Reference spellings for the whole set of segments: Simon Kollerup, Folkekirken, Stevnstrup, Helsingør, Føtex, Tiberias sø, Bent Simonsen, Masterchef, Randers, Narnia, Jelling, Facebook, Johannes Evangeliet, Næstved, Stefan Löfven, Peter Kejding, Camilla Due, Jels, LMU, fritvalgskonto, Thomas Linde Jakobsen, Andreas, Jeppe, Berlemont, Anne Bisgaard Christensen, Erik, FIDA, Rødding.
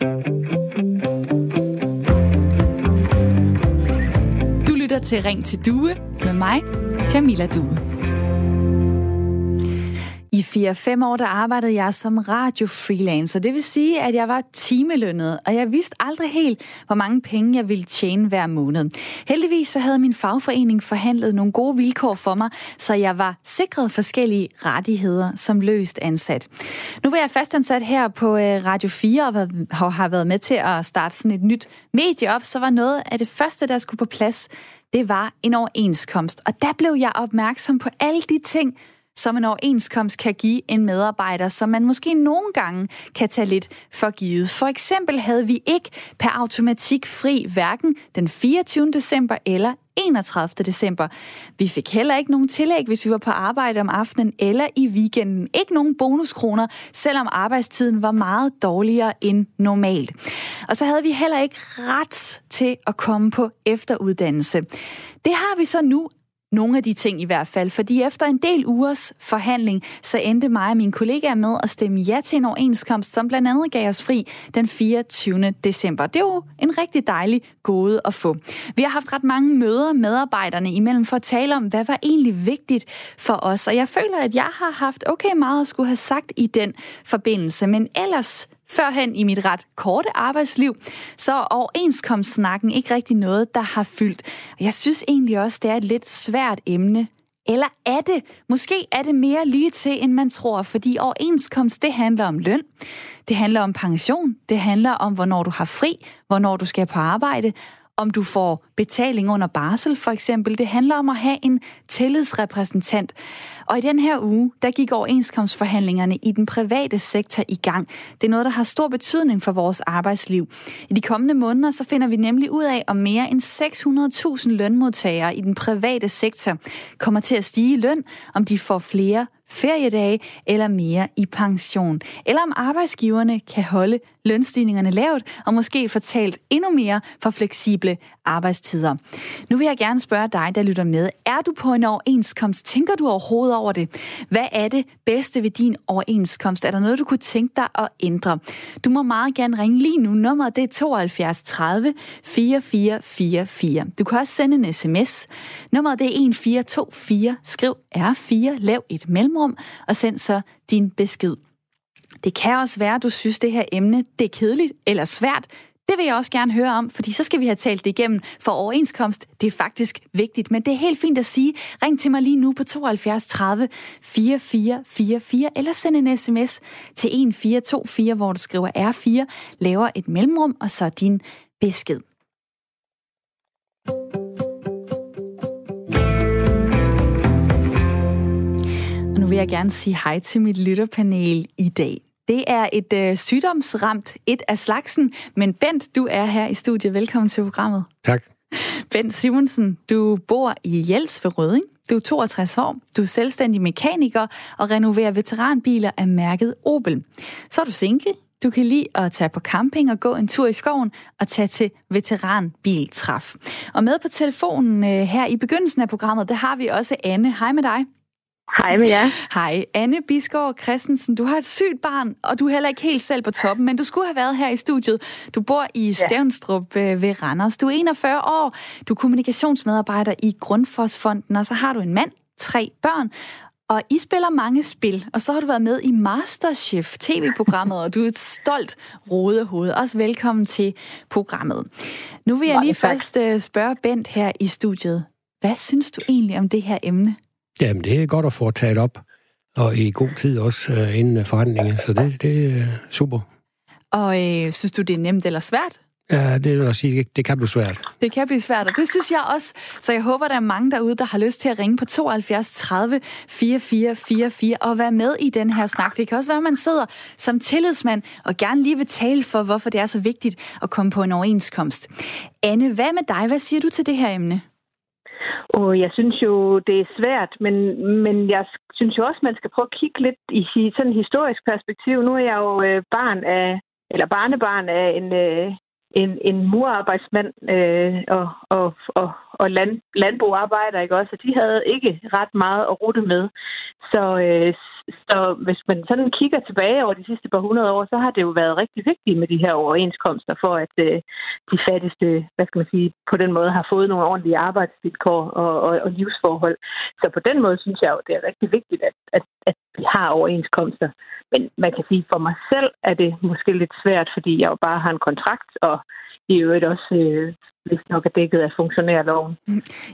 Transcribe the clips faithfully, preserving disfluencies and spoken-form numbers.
Du lytter til Ring til Due med mig, Camilla Due. I fire fem år, der arbejdede jeg som radiofreelancer. Det vil sige, at jeg var timelønnet, og jeg vidste aldrig helt, hvor mange penge jeg ville tjene hver måned. Heldigvis så havde min fagforening forhandlet nogle gode vilkår for mig, så jeg var sikret forskellige rettigheder som løst ansat. Nu var jeg fastansat her på Radio fire og har været med til at starte sådan et nyt medie op, så var noget af det første, der skulle på plads, det var en overenskomst. Og der blev jeg opmærksom på alle de ting, som en overenskomst kan give en medarbejder, som man måske nogle gange kan tage lidt for givet. For eksempel havde vi ikke per automatik fri hverken den fireogtyvende december eller enogtredivte december. Vi fik heller ikke nogen tillæg, hvis vi var på arbejde om aftenen eller i weekenden. Ikke nogen bonuskroner, selvom arbejdstiden var meget dårligere end normalt. Og så havde vi heller ikke ret til at komme på efteruddannelse. Det har vi så nu. Nogle af de ting i hvert fald, fordi efter en del ugers forhandling, så endte mig og mine kollegaer med at stemme ja til en overenskomst, som blandt andet gav os fri den fireogtyvende december. Det er jo en rigtig dejlig gåde at få. Vi har haft ret mange møder medarbejderne imellem for at tale om, hvad var egentlig vigtigt for os, og jeg føler, at jeg har haft okay meget at skulle have sagt i den forbindelse, men ellers førhen i mit ret korte arbejdsliv, så er overenskomstsnakken ikke rigtig noget, der har fyldt. Og jeg synes egentlig også, det er et lidt svært emne. Eller er det? Måske er det mere lige til, end man tror, fordi overenskomst, det handler om løn, det handler om pension, det handler om, hvornår du har fri, hvornår du skal på arbejde, om du får betaling under barsel for eksempel. Det handler om at have en tillidsrepræsentant. Og i den her uge, der gik overenskomstforhandlingerne i den private sektor i gang. Det er noget, der har stor betydning for vores arbejdsliv. I de kommende måneder, så finder vi nemlig ud af, om mere end seks hundrede tusind lønmodtagere i den private sektor kommer til at stige i løn, om de får flere feriedage eller mere i pension. Eller om arbejdsgiverne kan holde lønstigningerne lavt og måske få talt endnu mere for fleksible arbejdstider. Nu vil jeg gerne spørge dig, der lytter med. Er du på en overenskomst? Tænker du overhovedet over det? Hvad er det bedste ved din overenskomst? Er der noget, du kunne tænke dig at ændre? Du må meget gerne ringe lige nu. Nummeret det er tooghalvfjerds tredive fireogfyrre fireogfyrre. Du kan også sende en sms. Nummeret det er fjorten tyvefire. Skriv R fire, lav et mellemrum og send så din besked. Det kan også være, at du synes, det her emne det er kedeligt eller svært. Det vil jeg også gerne høre om, fordi så skal vi have talt det igennem, for overenskomst, det er faktisk vigtigt. Men det er helt fint at sige, ring til mig lige nu på tooghalvfjerds tredive fireogfyrre fireogfyrre, eller send en sms til fjorten tyvefire, hvor du skriver R fire, laver et mellemrum og så din besked. Og nu vil jeg gerne sige hej til mit lytterpanel i dag. Det er et øh, sygdomsramt, et af slagsen, men Bent, du er her i studiet. Velkommen til programmet. Tak. Bent Simonsen, du bor i Jels ved Rødding. Du er toogtres år, du er selvstændig mekaniker og renoverer veteranbiler af mærket Opel. Så er du single, du kan lide at tage på camping og gå en tur i skoven og tage til veteranbiltræf. Og med på telefonen øh, her i begyndelsen af programmet, der har vi også Anne. Hej med dig. Hej med jer. Hej. Anne Bisgaard Christensen, du har et sygt barn, og du er heller ikke helt selv på toppen, men du skulle have været her i studiet. Du bor i Stevnstrup ved Randers. Du er enogfyrre år, du er kommunikationsmedarbejder i Grundfosfonden, og så har du en mand, tre børn, og I spiller mange spil, og så har du været med i Masterchef tv-programmet, og du er et stolt rodehoved. Også velkommen til programmet. Nu vil jeg lige først spørge Bent her i studiet. Hvad synes du egentlig om det her emne? Jamen, det er godt at få taget op, og i god tid også øh, inden forhandlingen, så det, det er super. Og øh, synes du, det er nemt eller svært? Ja, det vil jeg sige, det kan blive svært. Det kan blive svært, og det synes jeg også. Så jeg håber, der er mange derude, der har lyst til at ringe på tooghalvfjerds tredive fireogfyrre fireogfyrre og være med i den her snak. Det kan også være, at man sidder som tillidsmand og gerne lige vil tale for, hvorfor det er så vigtigt at komme på en overenskomst. Anne, hvad med dig? Hvad siger du til det her emne? Og jeg synes jo, det er svært, men, men jeg synes jo også, man skal prøve at kigge lidt i sådan et historisk perspektiv. Nu er jeg jo barn af, eller barnebarn af en, en, en murarbejdsmand øh, og, og, og, og land, landboarbejder, ikke også? Og de havde ikke ret meget at rute med. Så, øh, Så hvis man sådan kigger tilbage over de sidste par hundrede år, så har det jo været rigtig vigtigt med de her overenskomster for, at øh, de fattigste, hvad skal man sige, på den måde har fået nogle ordentlige arbejdsvilkår og, og, og livsforhold. Så på den måde synes jeg jo, det er rigtig vigtigt, at, at, at vi har overenskomster. Men man kan sige, for mig selv er det måske lidt svært, fordi jeg jo bare har en kontrakt, og i øvrigt også øh, vist nok er dækket af funktionærloven.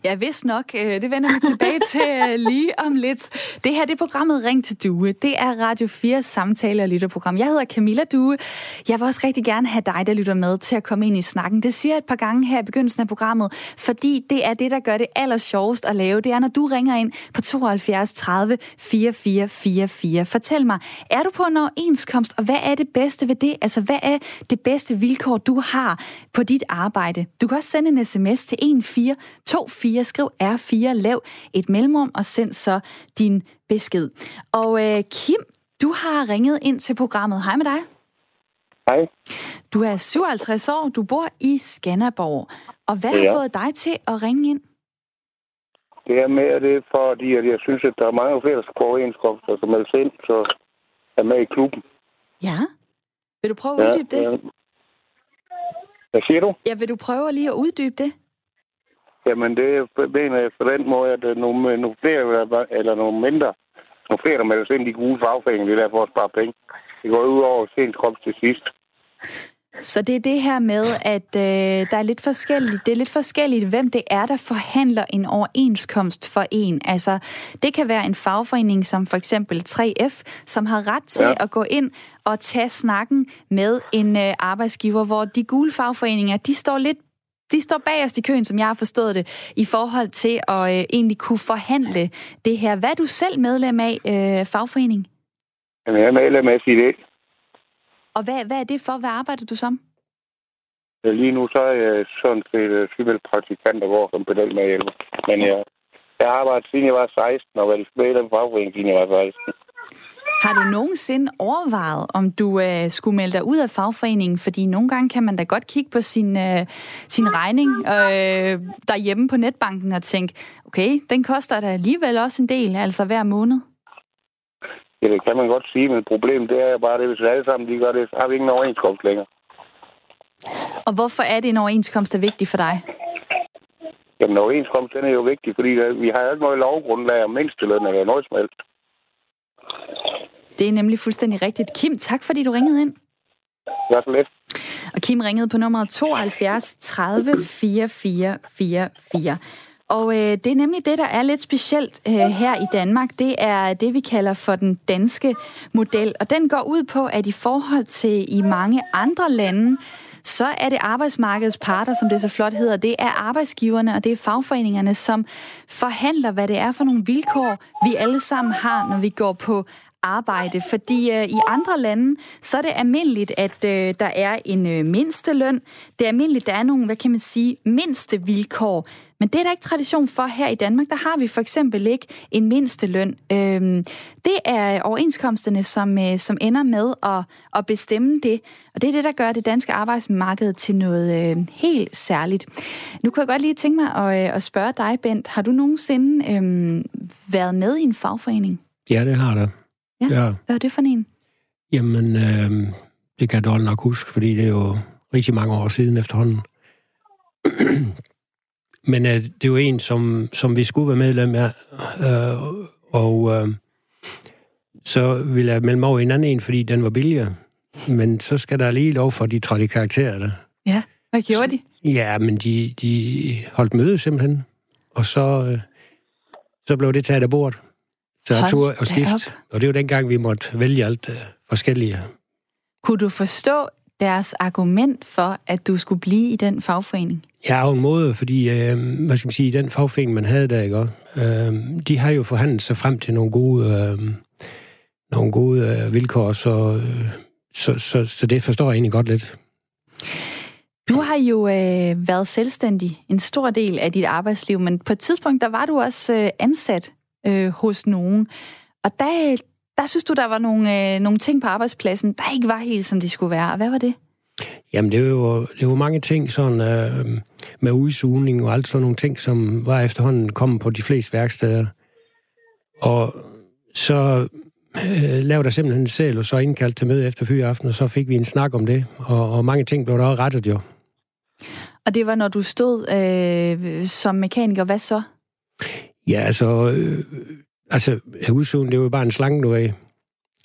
Ja, vist nok. Det vender vi tilbage til lige om lidt. Det her, det er programmet Ring til Due. Det er Radio fires samtale- og lytterprogram. Jeg hedder Camilla Due. Jeg vil også rigtig gerne have dig, der lytter med, til at komme ind i snakken. Det siger jeg et par gange her i begyndelsen af programmet, fordi det er det, der gør det allersjovest at lave. Det er, når du ringer ind på tooghalvfjerds tredive fireogfyrre fireogfyrre. Fortæl mig, er du på en overenskomst, og hvad er det bedste ved det? Altså, hvad er det bedste vilkår, du har på dit arbejde? Du kan også send en sms til fjorten fireogtyve, skriv R fire, lav et mellemrum og send så din besked. Og øh, Kim, du har ringet ind til programmet. Hej med dig. Hej. Du er syvoghalvtreds år, du bor i Skanderborg. Og hvad ja. har fået dig til at ringe ind? Det er med det, fordi jeg synes, at der er mange flere, der skal på overenskomster, som er sendt, så er med i klubben. Ja. Vil du prøve at uddybe ja, det? Ja. Hvad siger du? Ja, vil du prøve lige at uddybe det? Jamen, det mener jeg på den måde, at nogle, nogle flere, eller nogle mindre, nogle flere, der melder sig ind i gule fagfænger, det er derfor at spare penge. Det går ud over sent krops til sidst. Så det er det her med, at øh, der er lidt forskelligt, det er lidt forskelligt, hvem det er, der forhandler en overenskomst for en. Altså, det kan være en fagforening som for eksempel tre F, som har ret til ja. at gå ind og tage snakken med en øh, arbejdsgiver, hvor de gule fagforeninger, de står lidt De står bagerst i køen, som jeg har forstået det, i forhold til at øh, egentlig kunne forhandle det her. Hvad er du selv medlem af, øh, fagforening? Jamen, jeg er medlem af FIDA. Og hvad, hvad er det for? Hvad arbejder du som? Lige nu så er jeg sådan set sygemeldepraktikant, der går som pedel med hjælp. Men jeg, jeg har arbejdet siden jeg var seksten, og været medlem af fagforeningen siden jeg var seksten. Har du nogensinde overvejet, om du øh, skulle melde dig ud af fagforeningen? Fordi nogle gange kan man da godt kigge på sin, øh, sin regning øh, derhjemme på netbanken og tænke, okay, den koster da alligevel også en del, altså hver måned. Ja, det kan man godt sige, men problemet det er bare, det, hvis vi alle sammen de gør det, så har vi ingen overenskomst længere. Og hvorfor er det en overenskomst, der er vigtig for dig? Jamen, overenskomst den er jo vigtig, fordi der, vi har jo ikke noget lovgrundlag om mindsteløn eller noget som helst. Det er nemlig fuldstændig rigtigt. Kim, tak fordi du ringede ind. Ja, så lidt. Og Kim ringede på nummeret tooghalvfjerds tredive fireogfyrre fireogfyrre. Og øh, det er nemlig det, der er lidt specielt øh, her i Danmark. Det er det, vi kalder for den danske model. Og den går ud på, at i forhold til i mange andre lande, så er det arbejdsmarkedets parter, som det så flot hedder. Det er arbejdsgiverne, og det er fagforeningerne, som forhandler, hvad det er for nogle vilkår, vi alle sammen har, når vi går på arbejde, fordi øh, i andre lande, så er det almindeligt, at øh, der er en øh, mindsteløn. Det er almindeligt, der er nogle, hvad kan man sige, mindstevilkår. Men det er der ikke tradition for her i Danmark. Der har vi for eksempel ikke en mindsteløn. Øhm, det er overenskomsterne, som, øh, som ender med at, at bestemme det. Og det er det, der gør det danske arbejdsmarked til noget øh, helt særligt. Nu kunne jeg godt lige tænke mig at, øh, at spørge dig, Bent. Har du nogensinde øh, været med i en fagforening? Ja, det har jeg. Ja. Ja. Hvad var det for en? Jamen, øh, det kan jeg dårligt nok huske, fordi det er jo rigtig mange år siden efterhånden. Men øh, det er jo en, som, som vi skulle være medlem af, øh, og øh, så ville jeg melde mig over en anden en, fordi den var billigere. Men så skal der lige lov for de trætte karakterer der. Ja, hvad gjorde de? Så, ja, men de, de holdt møde simpelthen, og så, øh, så blev det taget af bordet. Så jeg tog og skift, og det var dengang, vi måtte vælge alt uh, forskellige. Kunne du forstå deres argument for, at du skulle blive i den fagforening? Ja, på en måde, fordi øh, hvad skal man sige, den fagforening, man havde der, ikke? Øh, de har jo forhandlet sig frem til nogle gode, øh, nogle gode øh, vilkår, så, øh, så, så, så det forstår jeg egentlig godt lidt. Du har jo øh, været selvstændig en stor del af dit arbejdsliv, men på et tidspunkt, der var du også øh, ansat Øh, hos nogen. Og der, der synes du, der var nogle, øh, nogle ting på arbejdspladsen, der ikke var helt, som de skulle være. Og hvad var det? Jamen, det var jo det var mange ting sådan, øh, med udsugning og alt sådan nogle ting, som var efterhånden kommet på de fleste værksteder. Og så lavede der simpelthen en sæl, og så indkaldte til møde efter fyraften, og så fik vi en snak om det, og, og mange ting blev der også rettet jo. Og det var, når du stod øh, som mekaniker. Hvad så? Ja, altså, øh, altså udsugen, det er jo bare en slange nu af,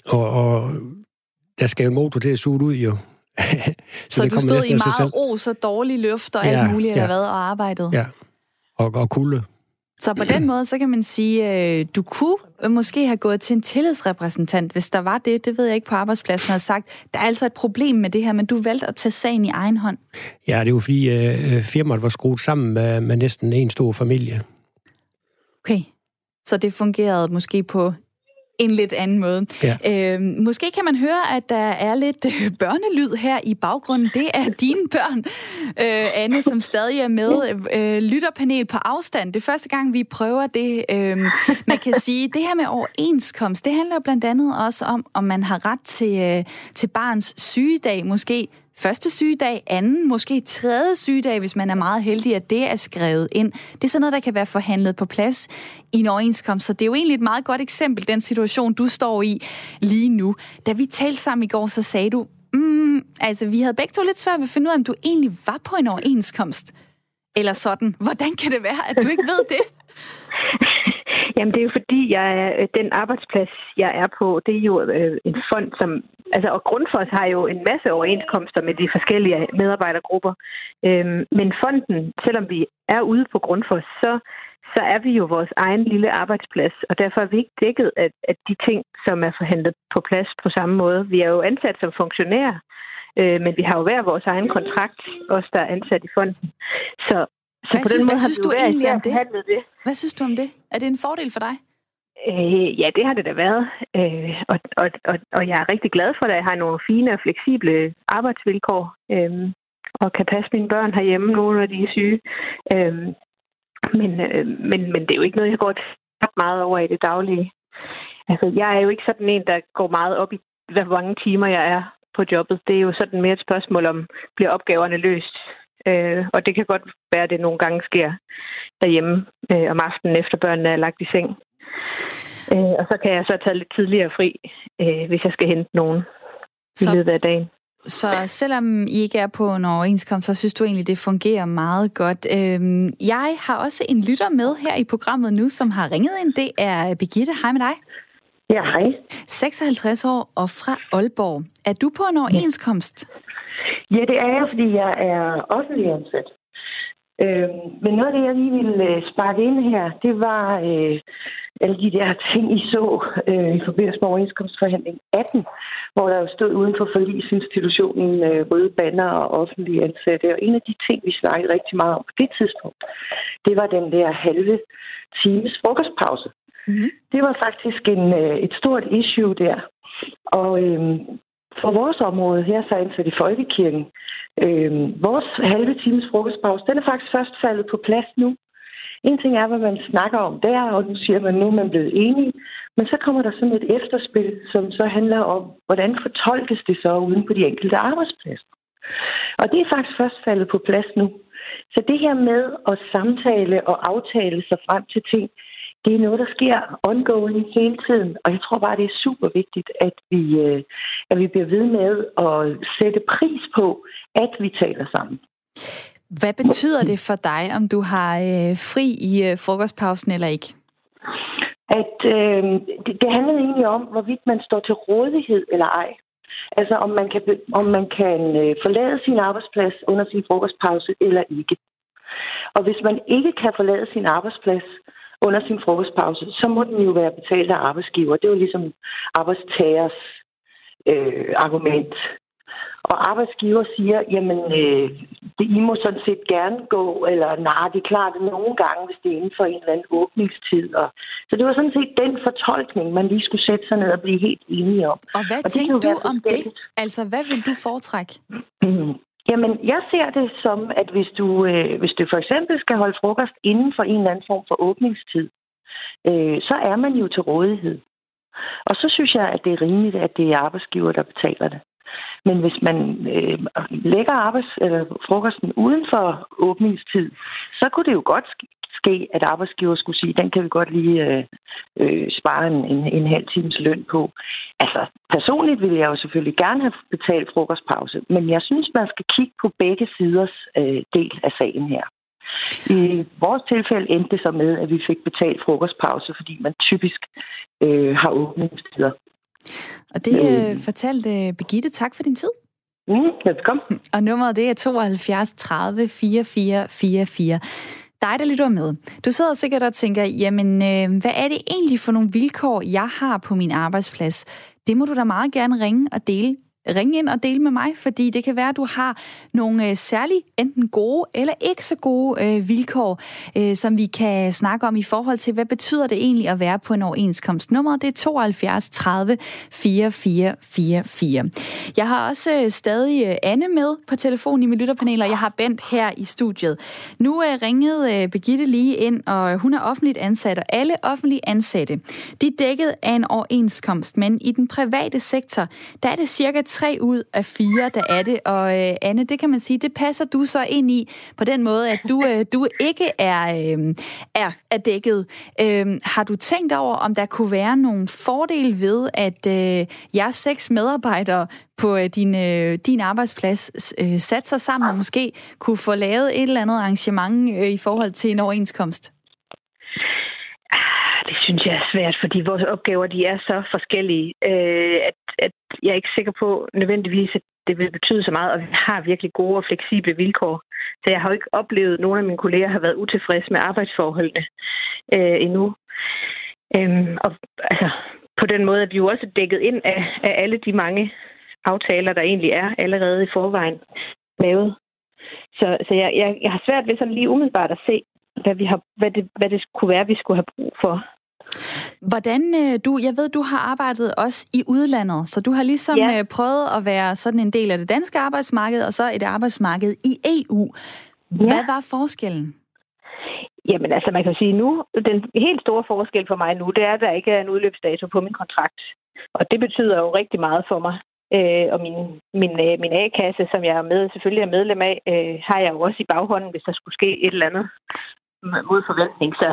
og, og der skal jo en motor til at suge ud jo. så så du stod i meget os og dårlig luft og ja, alt muligt, eller ja. Hvad, og arbejdede? Ja, og, og kulde. Så på den måde, så kan man sige, øh, du kunne måske have gået til en tillidsrepræsentant, hvis der var det, det ved jeg ikke, på arbejdspladsen, og sagt, der er altså et problem med det her, men du valgte at tage sagen i egen hånd. Ja, det var fordi øh, firmaet var skruet sammen med, med næsten en stor familie. Okay, så det fungerede måske på en lidt anden måde. Ja. Øh, måske kan man høre, at der er lidt børnelyd her i baggrunden. Det er dine børn, øh, Anne, som stadig er med. Øh, lytterpanel på afstand. Det er første gang, vi prøver det. Øh, man kan sige, det her med overenskomst, det handler blandt andet også om, om man har ret til, øh, til barns sygedag. Måske første sygedag, anden, måske tredje sygedag, hvis man er meget heldig, at det er skrevet ind. Det er sådan noget, der kan være forhandlet på plads i en overenskomst. Så det er jo egentlig et meget godt eksempel, den situation, du står i lige nu. Da vi talte sammen i går, så sagde du, mm, altså vi havde begge to lidt svært ved at finde ud af, om du egentlig var på en overenskomst. Eller sådan. Hvordan kan det være, at du ikke ved det? Jamen det er jo fordi, jeg er, den arbejdsplads, jeg er på, det er jo øh, en fond, som... Altså, og Grundfos har jo en masse overenskomster med de forskellige medarbejdergrupper. Øhm, men fonden, selvom vi er ude på Grundfos, så, så er vi jo vores egen lille arbejdsplads. Og derfor er vi ikke dækket af, af de ting, som er forhandlet på plads på samme måde. Vi er jo ansat som funktionærer, øh, men vi har jo hver vores egen kontrakt, også der er ansat i fonden. Så... Så hvad på den synes, måde har du egentlig om det? det? Hvad synes du om det? Er det en fordel for dig? Øh, ja, det har det da været. Øh, og, og, og, og jeg er rigtig glad for, at jeg har nogle fine og fleksible arbejdsvilkår. Øh, og kan passe mine børn herhjemme, når de er syge. Øh, men, øh, men, men det er jo ikke noget, jeg går ret meget over i det daglige. Altså, jeg er jo ikke sådan en, der går meget op i, hvor mange timer jeg er på jobbet. Det er jo sådan mere et spørgsmål om, bliver opgaverne løst? Øh, og det kan godt være, at det nogle gange sker derhjemme øh, om aftenen, efter børnene er lagt i seng. Øh, og så kan jeg så tage lidt tidligere fri, øh, hvis jeg skal hente nogen i løbet af dagen. Så selvom I ikke er på en overenskomst, så synes du egentlig, det fungerer meget godt. Øh, jeg har også en lytter med her i programmet nu, som har ringet ind. Det er Birgitte. Hej med dig. Ja, hej. seksoghalvtreds år og fra Aalborg. Er du på en overenskomst? Ja, det er jeg, fordi jeg er offentlig ansat. Øhm, men noget af det, jeg lige ville øh, sparke ind her, det var øh, alle de der ting, I så øh, i forbindelse med overenskomstforhandling atten, hvor der jo stod uden for forligsinstitutionen øh, røde banner og offentlige ansatte. Og en af de ting, vi snakkede rigtig meget om på det tidspunkt, det var den der halve times frokostpause. Mm-hmm. Det var faktisk en, øh, et stort issue der. Og... Øh, For vores område, her så ansat i Folkekirken, øh, vores halve times frokostpause, den er faktisk først faldet på plads nu. En ting er, hvad man snakker om der, og nu siger man, nu er man blevet enige. Men så kommer der sådan et efterspil, som så handler om, hvordan fortolkes det så uden på de enkelte arbejdspladser. Og det er faktisk først faldet på plads nu. Så det her med at samtale og aftale sig frem til ting, det er noget, der sker ongoing hele tiden, og jeg tror bare, det er super vigtigt, at vi, at vi bliver ved med at sætte pris på, at vi taler sammen. Hvad betyder det for dig, om du har fri i frokostpausen eller ikke? At, øh, det, det handler egentlig om, hvorvidt man står til rådighed eller ej. Altså, om man kan, om man kan forlade sin arbejdsplads under sin frokostpause eller ikke. Og hvis man ikke kan forlade sin arbejdsplads under sin frokostpause, så må den jo være betalt af arbejdsgiver. Det er jo ligesom arbejdstagers øh, argument. Og arbejdsgiver siger, jamen, øh, det, I må sådan set gerne gå, eller nej, det er klart det nogle gange, hvis det er inden for en eller anden åbningstid. Og, så det var sådan set den fortolkning, man lige skulle sætte sig ned og blive helt enige om. Og hvad og tænkte du om det? Altså, hvad vil du foretrække? Mm. Jamen, jeg ser det som, at hvis du, øh, hvis du for eksempel skal holde frokost inden for en eller anden form for åbningstid, øh, så er man jo til rådighed. Og så synes jeg, at det er rimeligt, at det er arbejdsgiver, der betaler det. Men hvis man øh, lægger arbejds- eller frokosten uden for åbningstid, så kunne det jo godt ske, at arbejdsgiver skulle sige, den kan vi godt lige øh, øh, spare en, en, en halv times løn på. Altså, personligt ville jeg jo selvfølgelig gerne have betalt frokostpause, men jeg synes, man skal kigge på begge siders øh, del af sagen her. I vores tilfælde endte det så med, at vi fik betalt frokostpause, fordi man typisk øh, har åbningstider. Og det øh, fortalte Birgitte. Tak for din tid. Mm, velkommen. Og nummeret det er tooghalvfjerds tredive fireogfyrre fireogfyrre. Dig, der lytter med. Du sidder sikkert og tænker, jamen, øh, hvad er det egentlig for nogle vilkår, jeg har på min arbejdsplads? Det må du da meget gerne ringe og dele. Ring ind og del med mig, fordi det kan være, at du har nogle særligt enten gode eller ikke så gode øh, vilkår, øh, som vi kan snakke om i forhold til, hvad betyder det egentlig at være på en overenskomst. Nummeret det er tooghalvfjerds tredive fireogfyrre fireogfyrre. Jeg har også øh, stadig Anne med på telefonen i mit lytterpanel, og jeg har Bent her i studiet. Nu øh, ringede øh, Birgitte lige ind, og hun er offentligt ansat, og alle offentlige ansatte, de er dækket af en overenskomst, men i den private sektor, der er det cirka tre ud af fire, der er det. Og øh, Anne, det kan man sige, det passer du så ind i, på den måde, at du, øh, du ikke er, øh, er, er dækket. Øh, har du tænkt over, om der kunne være nogle fordele ved, at øh, jeres seks medarbejdere på øh, din, øh, din arbejdsplads øh, satte sig sammen og måske kunne få lavet et eller andet arrangement øh, i forhold til en overenskomst? Det synes jeg er svært, fordi vores opgaver, de er så forskellige, øh, at, at jeg er ikke sikker på nødvendigvis, at det vil betyde så meget, og vi har virkelig gode og fleksible vilkår. Så jeg har jo ikke oplevet, at nogle af mine kolleger har været utilfredse med arbejdsforholdene øh, endnu. Øhm, og altså, på den måde er vi jo også dækket ind af, af alle de mange aftaler, der egentlig er allerede i forvejen lavet. Så, så jeg, jeg, jeg har svært ved sådan lige umiddelbart at se, hvad, vi har, hvad, det, hvad det kunne være, vi skulle have brug for. Hvordan du, jeg ved, du har arbejdet også i udlandet, så du har ligesom ja. prøvet at være sådan en del af det danske arbejdsmarked, og så et arbejdsmarked i E U. Hvad ja. var forskellen? Jamen altså, man kan sige nu, den helt store forskel for mig nu, det er, at der ikke er en udløbsdato på min kontrakt. Og det betyder jo rigtig meget for mig. Øh, og min, min, øh, min A-kasse, som jeg er med, selvfølgelig er medlem af, øh, har jeg jo også i baghånden, hvis der skulle ske et eller andet mod forventning. Så,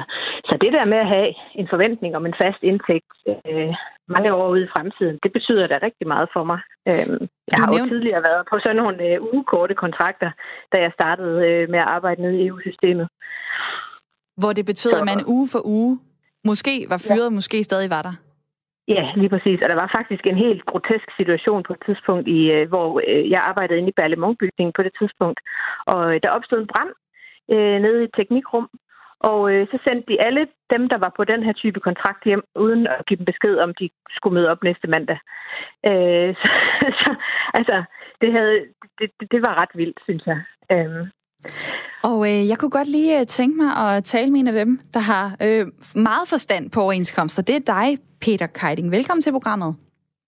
så det der med at have en forventning om en fast indtægt øh, mange år ude i fremtiden, det betyder da rigtig meget for mig. Øh, jeg har jo tidligere været på sådan nogle øh, ugekorte kontrakter, da jeg startede øh, med at arbejde nede i E U-systemet. Hvor det betød, så, at man uge for uge måske var fyret, ja. måske stadig var der. Ja, lige præcis. Og der var faktisk en helt grotesk situation på et tidspunkt, i, hvor jeg arbejdede inde i Berlemont-bygningen på det tidspunkt. Og der opstod en brand øh, nede i et teknikrum, og øh, så sendte de alle dem, der var på den her type kontrakt hjem, uden at give dem besked, om de skulle møde op næste mandag. Øh, så, så, altså, det, havde, det, det var ret vildt, synes jeg. Øh. Og øh, jeg kunne godt lige tænke mig at tale med en af dem, der har øh, meget forstand på overenskomster. Det er dig, Peter Kejding. Velkommen til programmet.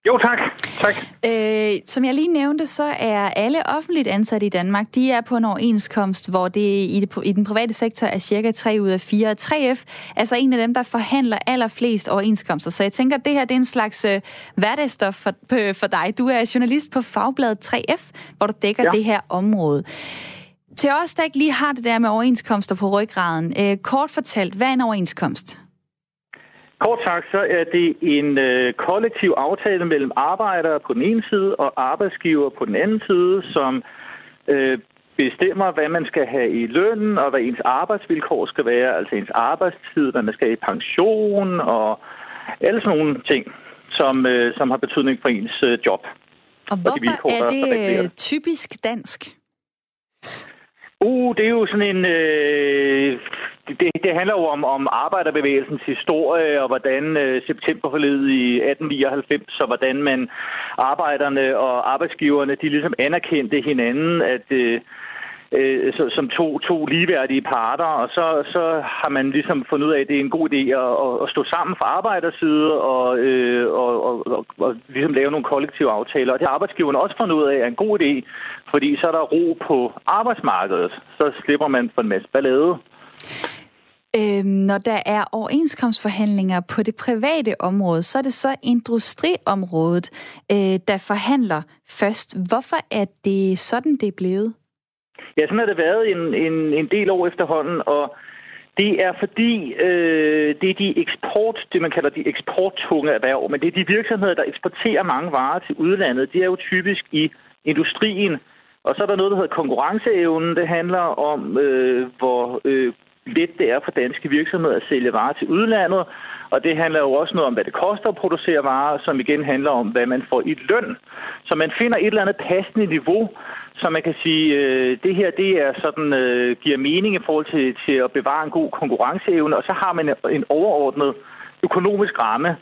Jo, tak. tak. Øh, som jeg lige nævnte, så er alle offentligt ansatte i Danmark, de er på en overenskomst, hvor det i, det, i den private sektor er cirka tre ud af fire. tre F er så en af dem, der forhandler allerflest overenskomster. Så jeg tænker, at det her det er en slags øh, hverdagsstof for, øh, for dig. Du er journalist på Fagbladet tre F, hvor du dækker ja. det her område. Til os, der ikke lige har det der med overenskomster på ryggraden. Øh, kort fortalt, hvad er en overenskomst? Kort sagt, så er det en øh, kollektiv aftale mellem arbejdere på den ene side og arbejdsgiver på den anden side, som øh, bestemmer, hvad man skal have i lønnen og hvad ens arbejdsvilkår skal være, altså ens arbejdstid, hvad man skal i pension og alle sådan nogle ting, som, øh, som har betydning for ens øh, job. Og hvorfor og de er det er typisk dansk? Uh, det er jo sådan en... Øh, det, det handler jo om, om arbejderbevægelsens historie, og hvordan øh, septemberforledet i atten nioghalvfems, og hvordan man arbejderne og arbejdsgiverne, de ligesom anerkendte hinanden, at... Øh, Så, som to, to ligeværdige parter, og så, så har man ligesom fundet ud af, at det er en god idé at, at, at stå sammen fra arbejderside og, øh, og, og, og, og ligesom lave nogle kollektive aftaler. Og det har arbejdsgiverne også fundet ud af er en god idé, fordi så er der ro på arbejdsmarkedet. Så slipper man for en masse ballade. Øhm, når der er overenskomstforhandlinger på det private område, så er det så industriområdet, øh, der forhandler først. Hvorfor er det sådan, det er blevet? Ja, sådan har det været en, en, en del år efterhånden, og Det er fordi, øh, det er de eksport, det man kalder de eksporttunge erhverv, men det er de virksomheder, der eksporterer mange varer til udlandet. De er jo typisk i industrien. Og så er der noget, der hedder konkurrenceevnen. Det handler om, øh, hvor øh, let det er for danske virksomheder at sælge varer til udlandet. Og det handler jo også noget om, hvad det koster at producere varer, som igen handler om, hvad man får i løn. Så man finder et eller andet passende niveau, så man kan sige, øh, det her det er sådan, øh, giver mening i forhold til, til at bevare en god konkurrenceevne. Og så har man en overordnet økonomisk ramme,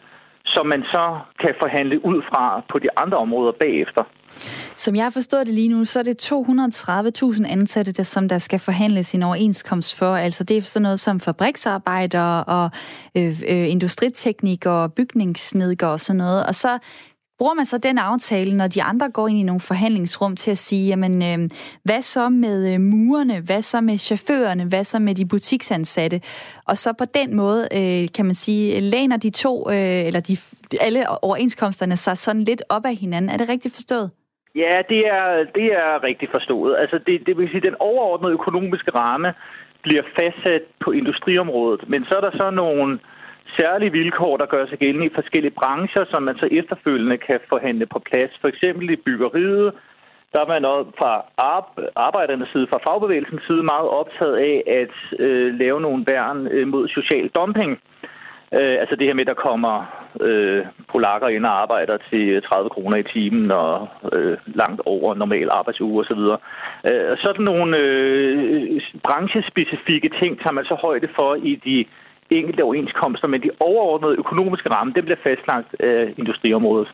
som man så kan forhandle ud fra på de andre områder bagefter. Som jeg forstår det lige nu, så er det to hundrede og tredive tusind ansatte, der, som der skal forhandle sin overenskomst for. Altså det er sådan noget som fabriksarbejdere og øh, øh, industriteknikere, bygningssnedkere og sådan noget. Og så bruger man så den aftale, når de andre går ind i nogle forhandlingsrum til at sige, jamen, øh, hvad så med murerne, hvad så med chaufførerne, hvad så med de butiksansatte? Og så på den måde, øh, kan man sige, læner de to, øh, eller de, alle overenskomsterne sig sådan lidt op af hinanden. Er det rigtigt forstået? Ja, det er, det er rigtigt forstået. Altså, det, det vil sige, den overordnede økonomiske ramme bliver fastsat på industriområdet, men så er der så nogle særlige vilkår, der gør sig gældende i forskellige brancher, som man så efterfølgende kan forhandle på plads. For eksempel i byggeriet, der er man fra arbejdernes side, fra fagbevægelsens side, meget optaget af at øh, lave nogle værn øh, mod social dumping. Øh, altså det her med, der kommer øh, polakker ind og arbejder til tredive kroner i timen og øh, langt over normal arbejdsuge osv. Øh, sådan nogle øh, branchespecifikke ting tager man så højde for i de enkelte overenskomster, men de overordnede økonomiske ramme, det bliver fastlagt af industriområdet.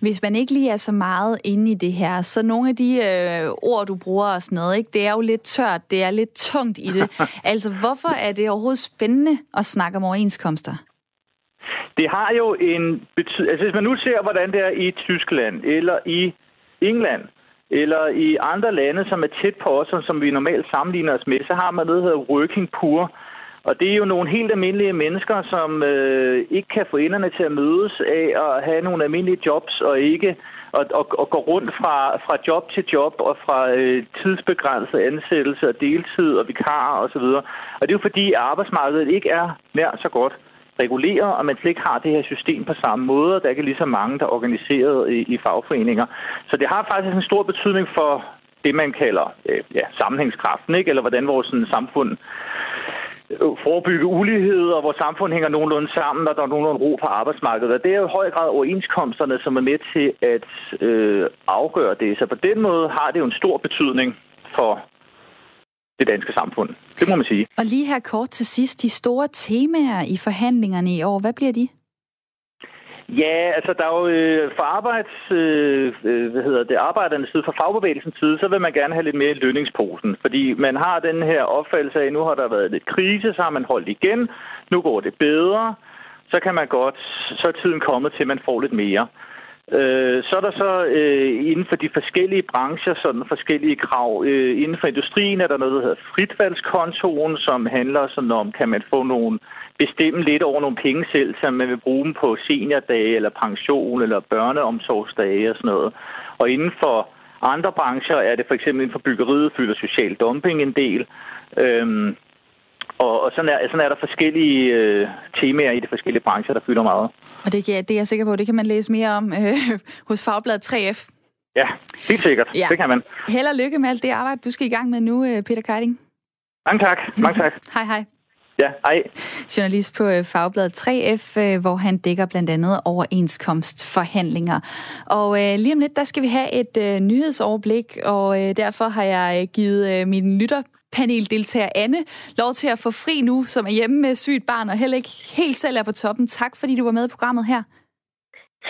Hvis man ikke lige er så meget inde i det her, så nogle af de øh, ord, du bruger og sådan noget, ikke? Det er jo lidt tørt, det er lidt tungt i det. Altså, hvorfor er det overhovedet spændende at snakke om overenskomster? Det har jo en betydning. Altså, hvis man nu ser, hvordan det er i Tyskland, eller i England, eller i andre lande, som er tæt på os, og som vi normalt sammenligner os med, så har man noget, der hedder working poor. Og det er jo nogle helt almindelige mennesker, som øh, ikke kan få enderne til at mødes af at have nogle almindelige jobs og ikke og, og, og gå rundt fra, fra job til job og fra øh, tidsbegrænset ansættelse og deltid og vikarer osv. Og det er jo fordi, at arbejdsmarkedet ikke er nær så godt reguleret, og man slet ikke har det her system på samme måde, og der er ikke lige så mange, der er organiseret i, i fagforeninger. Så det har faktisk en stor betydning for det, man kalder øh, ja, sammenhængskraften, ikke? Eller hvordan vores sådan, samfund forebygge ulighed, og hvor samfund hænger nogenlunde sammen, og der er nogenlunde ro på arbejdsmarkedet. Og det er jo i høj grad overenskomsterne, som er med til at øh, afgøre det. Så på den måde har det jo en stor betydning for det danske samfund. Det må man sige. Og lige her kort til sidst, de store temaer i forhandlingerne i år, hvad bliver de? Ja, altså der er jo øh, for arbejds, øh, hvad hedder det, arbejdernes side, fra fagbevægelsens side, så vil man gerne have lidt mere i lønningsposen. Fordi man har den her opfattelse af, nu har der været lidt krise, så har man holdt igen, nu går det bedre, så kan man godt, så er tiden kommet til, at man får lidt mere. Øh, så er der så øh, inden for de forskellige brancher, sådan forskellige krav. Øh, inden for industrien er der noget, der hedder fritvalgskontoen, som handler sådan om, kan man få nogle bestemme lidt over nogle penge selv, så man vil bruge dem på seniordage, eller pension, eller børneomsorgsdage og sådan noget. Og inden for andre brancher er det for eksempel inden for byggeriet, fylder social dumping en del. Øhm, og og sådan, er, sådan er der forskellige øh, temaer i de forskellige brancher, der fylder meget. Og det, ja, det er jeg sikker på, det kan man læse mere om øh, hos Fagbladet tre F. Ja, helt sikkert. Ja. Det kan man. Held og lykke med alt det arbejde, du skal i gang med nu, Peter Kejding. Mange tak. Mange tak. Hej, hej. Ja, hej. Journalist på Fagbladet tre F, hvor han dækker blandt andet overenskomstforhandlinger. Og øh, lige om lidt, der skal vi have et øh, nyhedsoverblik, og øh, derfor har jeg givet øh, min lytterpaneldeltager Anne lov til at få fri nu, som er hjemme med sygt barn og heller ikke helt selv er på toppen. Tak, fordi du var med i programmet her.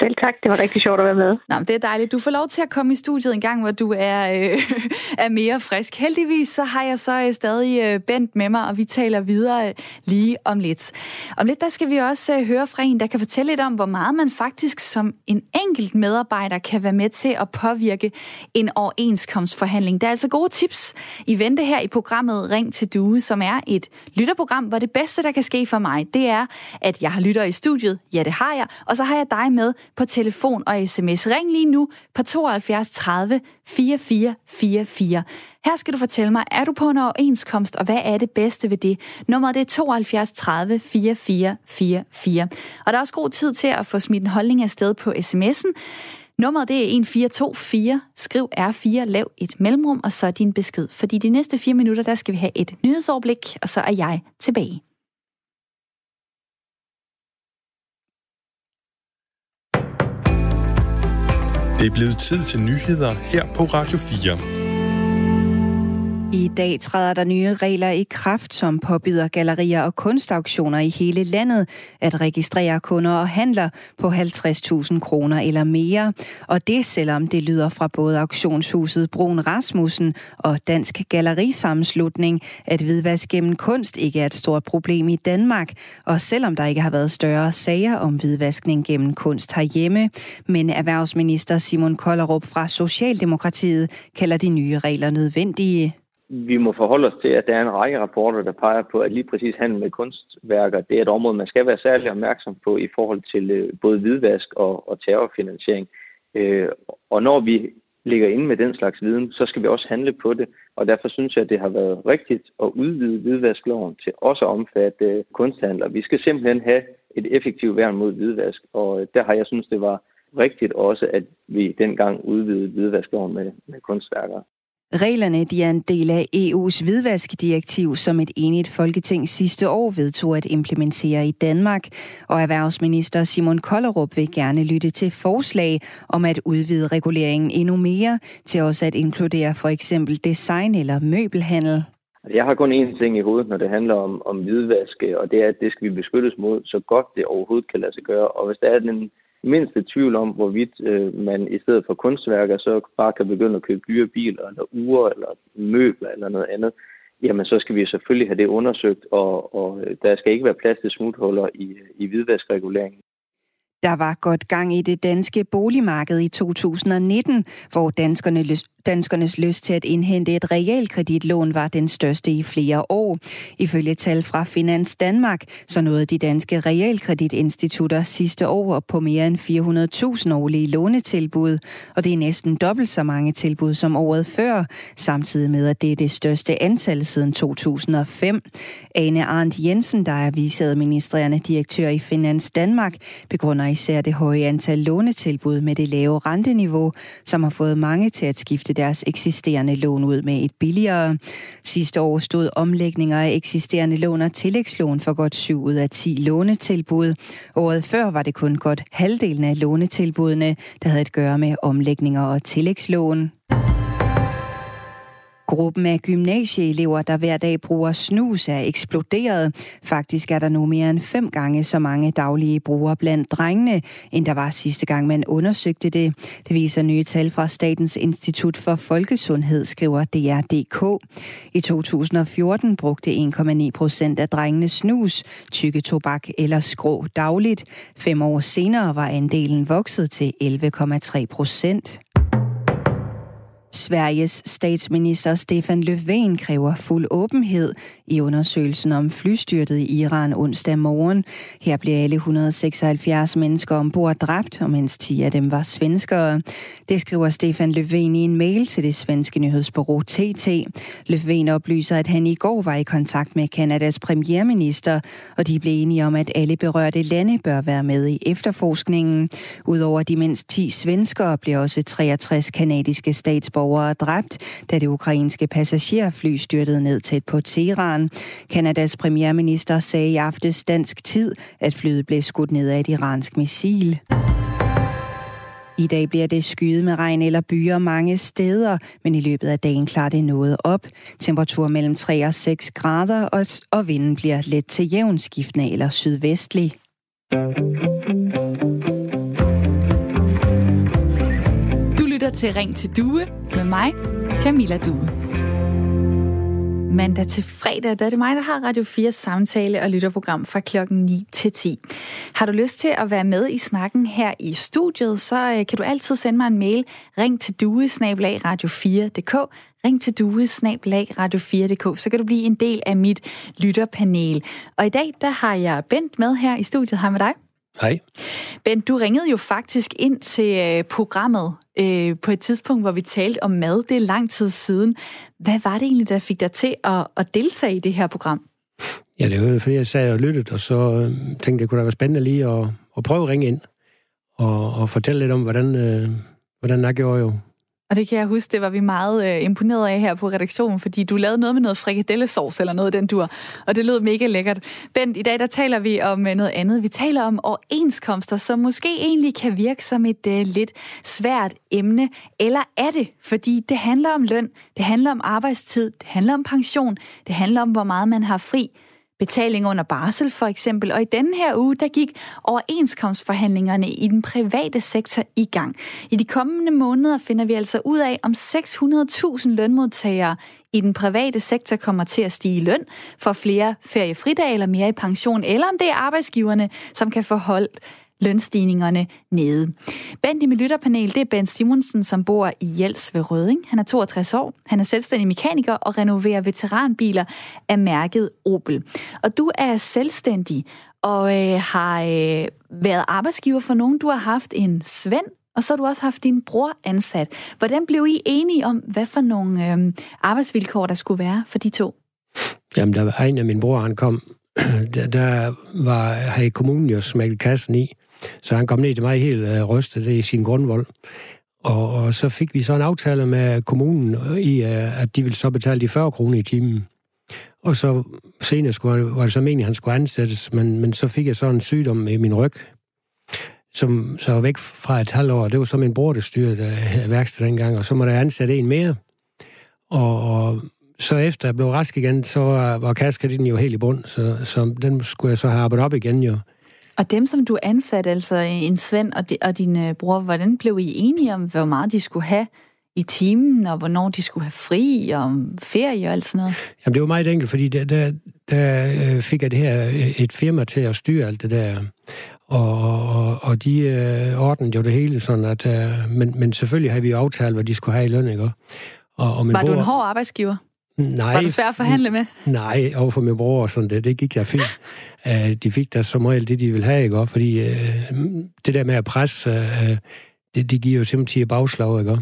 Selv tak, det var rigtig sjovt at være med. Nå, det er dejligt. Du får lov til at komme i studiet en gang, hvor du er, øh, er mere frisk. Heldigvis så har jeg så stadig Bent med mig, og vi taler videre lige om lidt. Om lidt der skal vi også høre fra en, der kan fortælle lidt om, hvor meget man faktisk som en enkelt medarbejder kan være med til at påvirke en overenskomstforhandling. Der er altså gode tips i vente her i programmet Ring til Due, som er et lytterprogram, hvor det bedste, der kan ske for mig, det er, at jeg har lytter i studiet. Ja, det har jeg. Og så har jeg dig med på telefon og sms. Ring lige nu på tooghalvfjerds tredive fireogfyrre fireogfyrre. Her skal du fortælle mig, er du på en overenskomst, og hvad er det bedste ved det? Nummeret det er tooghalvfjerds tredive fireogfyrre fireogfyrre. Og der er også god tid til at få smidt en holdning afsted på sms'en. Nummeret det er en fire to fire, skriv R fire, lav et mellemrum, og så din besked. Fordi de næste fire minutter, der skal vi have et nyhedsoverblik, og så er jeg tilbage. Det er blevet tid til nyheder her på Radio fire. I dag træder der nye regler i kraft, som påbyder gallerier og kunstauktioner i hele landet at registrere kunder og handler på halvtreds tusind kroner eller mere. Og det selvom det lyder fra både auktionshuset Brun Rasmussen og Dansk Galleri-sammenslutning, at hvidvask gennem kunst ikke er et stort problem i Danmark. Og selvom der ikke har været større sager om hvidvaskning gennem kunst herhjemme. Men erhvervsminister Simon Kollerup fra Socialdemokratiet kalder de nye regler nødvendige. Vi må forholde os til, at der er en række rapporter, der peger på, at lige præcis handel med kunstværker, det er et område, man skal være særlig opmærksom på i forhold til både hvidvask og, og terrorfinansiering. Øh, og når vi ligger inde med den slags viden, så skal vi også handle på det, og derfor synes jeg, at det har været rigtigt at udvide hvidvaskloven til også at omfatte kunsthandler. Vi skal simpelthen have et effektivt værn mod hvidvask, og der har jeg synes, det var rigtigt også, at vi dengang udvidede hvidvaskloven med, med kunstværker. Reglerne de er en del af E U's hvidvaskdirektiv, som et enigt folketing sidste år vedtog at implementere i Danmark. Og erhvervsminister Simon Kollerup vil gerne lytte til forslag om at udvide reguleringen endnu mere, til også at inkludere for eksempel design eller møbelhandel. Jeg har kun én ting i hovedet, når det handler om, om hvidvaske, og det er, at det skal vi beskyttes mod, så godt det overhovedet kan lade sig gøre. Og hvis der er den mindste tvivl om, hvorvidt øh, man i stedet for kunstværker, så bare kan begynde at købe dyre biler, eller ure, eller møbler, eller noget andet, jamen så skal vi selvfølgelig have det undersøgt, og, og der skal ikke være plads til smuthuller i, i hvidvaskreguleringen. Der var godt gang i det danske boligmarked i to tusind nitten, hvor danskerne lyst, danskernes lyst til at indhente et realkreditlån var den største i flere år. Ifølge tal fra Finans Danmark, så nåede de danske realkreditinstitutter sidste år op på mere end fire hundrede tusind årlige lånetilbud, og det er næsten dobbelt så mange tilbud som året før, samtidig med at det er det største antal siden to tusind fem. Anne Arnt Jensen, der er viceadministrerende direktør i Finans Danmark, begrunder især det høje antal lånetilbud med det lave renteniveau, som har fået mange til at skifte deres eksisterende lån ud med et billigere. Sidste år stod omlægninger af eksisterende lån og tillægslån for godt syv ud af ti lånetilbud. Året før var det kun godt halvdelen af lånetilbudene, der havde at gøre med omlægninger og tillægslån. Gruppen af gymnasieelever, der hver dag bruger snus, er eksploderet. Faktisk er der nu mere end fem gange så mange daglige brugere blandt drengene, end der var sidste gang, man undersøgte det. Det viser nye tal fra Statens Institut for Folkesundhed, skriver D R punktum D K. I to tusind fjorten brugte en komma ni procent af drengene snus, tykketobak eller skrå dagligt. Fem år senere var andelen vokset til elleve komma tre procent. Sveriges statsminister Stefan Löfven kræver fuld åbenhed i undersøgelsen om flystyrtet i Iran onsdag morgen. Her blev alle et hundrede og seksoghalvfjerds mennesker ombord dræbt, og mens ti af dem var svenskere. Det skriver Stefan Löfven i en mail til det svenske nyhedsbureau T T. Löfven oplyser, at han i går var i kontakt med Kanadas premierminister, og de blev enige om, at alle berørte lande bør være med i efterforskningen. Udover de mindst ti svenskere bliver også treogtres kanadiske statsborgere dræbt, da det ukrainske passagerfly styrtede ned tæt på Teheran. Kanadas premierminister sagde i aftes dansk tid, at flyet blev skudt ned af et iransk missil. I dag bliver det skyet med regn eller byer mange steder, men i løbet af dagen klarer det noget op. Temperatur mellem tre og seks grader, og vinden bliver let til jævn skiftende eller sydvestlig. Til Ring til Due med mig, Camilla Due. Mandag til fredag, der er det mig, der har Radio fires samtale- og lytterprogram fra klokken ni til ti. Har du lyst til at være med i snakken her i studiet, så kan du altid sende mig en mail. Ring til due radio fire punktum d k. Ring til due radio fire punktum d k, så kan du blive en del af mit lytterpanel. Og i dag, der har jeg Bent med her i studiet. Hej med dig. Hej. Bent, du ringede jo faktisk ind til programmet øh, på et tidspunkt, hvor vi talte om mad. Det er lang tid siden. Hvad var det egentlig, der fik dig til at, at deltage i det her program? Ja, det var fordi jeg sad og lyttede, og så øh, tænkte jeg, kunne da være spændende lige at, at prøve at ringe ind og, og fortælle lidt om, hvordan, øh, hvordan jeg gjorde jo. Og det kan jeg huske, det var vi meget øh, imponeret af her på redaktionen, fordi du lavede noget med noget frikadellesauce eller noget den dur, og det lød mega lækkert. Bent, i dag der taler vi om noget andet. Vi taler om overenskomster, som måske egentlig kan virke som et øh, lidt svært emne. Eller er det? Fordi det handler om løn, det handler om arbejdstid, det handler om pension, det handler om, hvor meget man har fri. Betaling under barsel for eksempel, og i denne her uge, der gik overenskomstforhandlingerne i den private sektor i gang. I de kommende måneder finder vi altså ud af, om seks hundrede tusind lønmodtagere i den private sektor kommer til at stige i løn, for flere feriefridage eller mere i pension, eller om det er arbejdsgiverne, som kan forholde lønstigningerne nede. Bent i mit lytterpanel, det er Bent Simonsen, som bor i Jels ved Rødding. Han er toogtres år, han er selvstændig mekaniker og renoverer veteranbiler af mærket Opel. Og du er selvstændig og øh, har øh, været arbejdsgiver for nogen. Du har haft en Svend, og så har du også haft din bror ansat. Hvordan blev I enige om, hvad for nogle øh, arbejdsvilkår der skulle være for de to? Jamen, der var en af min bror, han kom. Der, der var her i kommunen jo smækket kassen i. Så han kom ned til mig helt uh, rystet i sin grundvold. Og, og så fik vi så en aftale med kommunen i, uh, at de ville så betale de fyrre kroner i timen. Og så senere skulle, var det så meningen, at han skulle ansættes, men, men så fik jeg så en sygdom i min ryg, som så var væk fra et halvt år. Det var så min bror, der styrede uh, værkstedet dengang, og så måtte jeg ansætte en mere. Og, og så efter jeg blev rask igen, så var, var kaskrediten jo helt i bund, så, så den skulle jeg så have arbejdet op igen jo. Og dem, som du ansatte, altså en Svend og, de, og din øh, bror, hvordan blev I enige om, hvor meget de skulle have i timen, og hvornår de skulle have fri, og ferie og alt sådan noget? Jamen, det var meget enkelt, fordi der, der, der fik jeg det her, et firma til at styre alt det der, og, og, og de øh, ordnede jo det hele sådan, at, øh, men, men selvfølgelig havde vi jo aftalt, hvad de skulle have i løn, ikke? Og, og min var bror, du en hård arbejdsgiver? Nej, var det svært at forhandle med? Nej, overfor min bror og sådan det, det gik der fint. uh, de fik der som regel det, de ville have, ikke? Fordi uh, det der med at presse, uh, det, det giver jo simpelthen bagslag, ikke?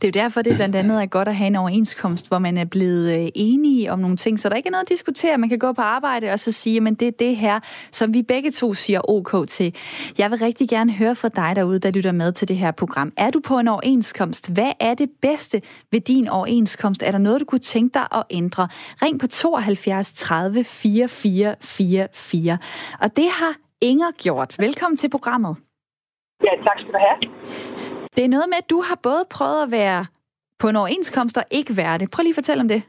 Det er jo derfor, det blandt andet er godt at have en overenskomst, hvor man er blevet enige om nogle ting, så der ikke er noget at diskutere. Man kan gå på arbejde og så sige, men det er det her, som vi begge to siger ok til. Jeg vil rigtig gerne høre fra dig derude, der lytter med til det her program. Er du på en overenskomst? Hvad er det bedste ved din overenskomst? Er der noget, du kunne tænke dig at ændre? Ring på tooghalvfjerds tredive fireogfyrre fireogfyrre. Og det har Inger gjort. Velkommen til programmet. Ja, tak skal du have. Det er noget med, at du har både prøvet at være på en overenskomst og ikke være det. Prøv lige at fortælle om det.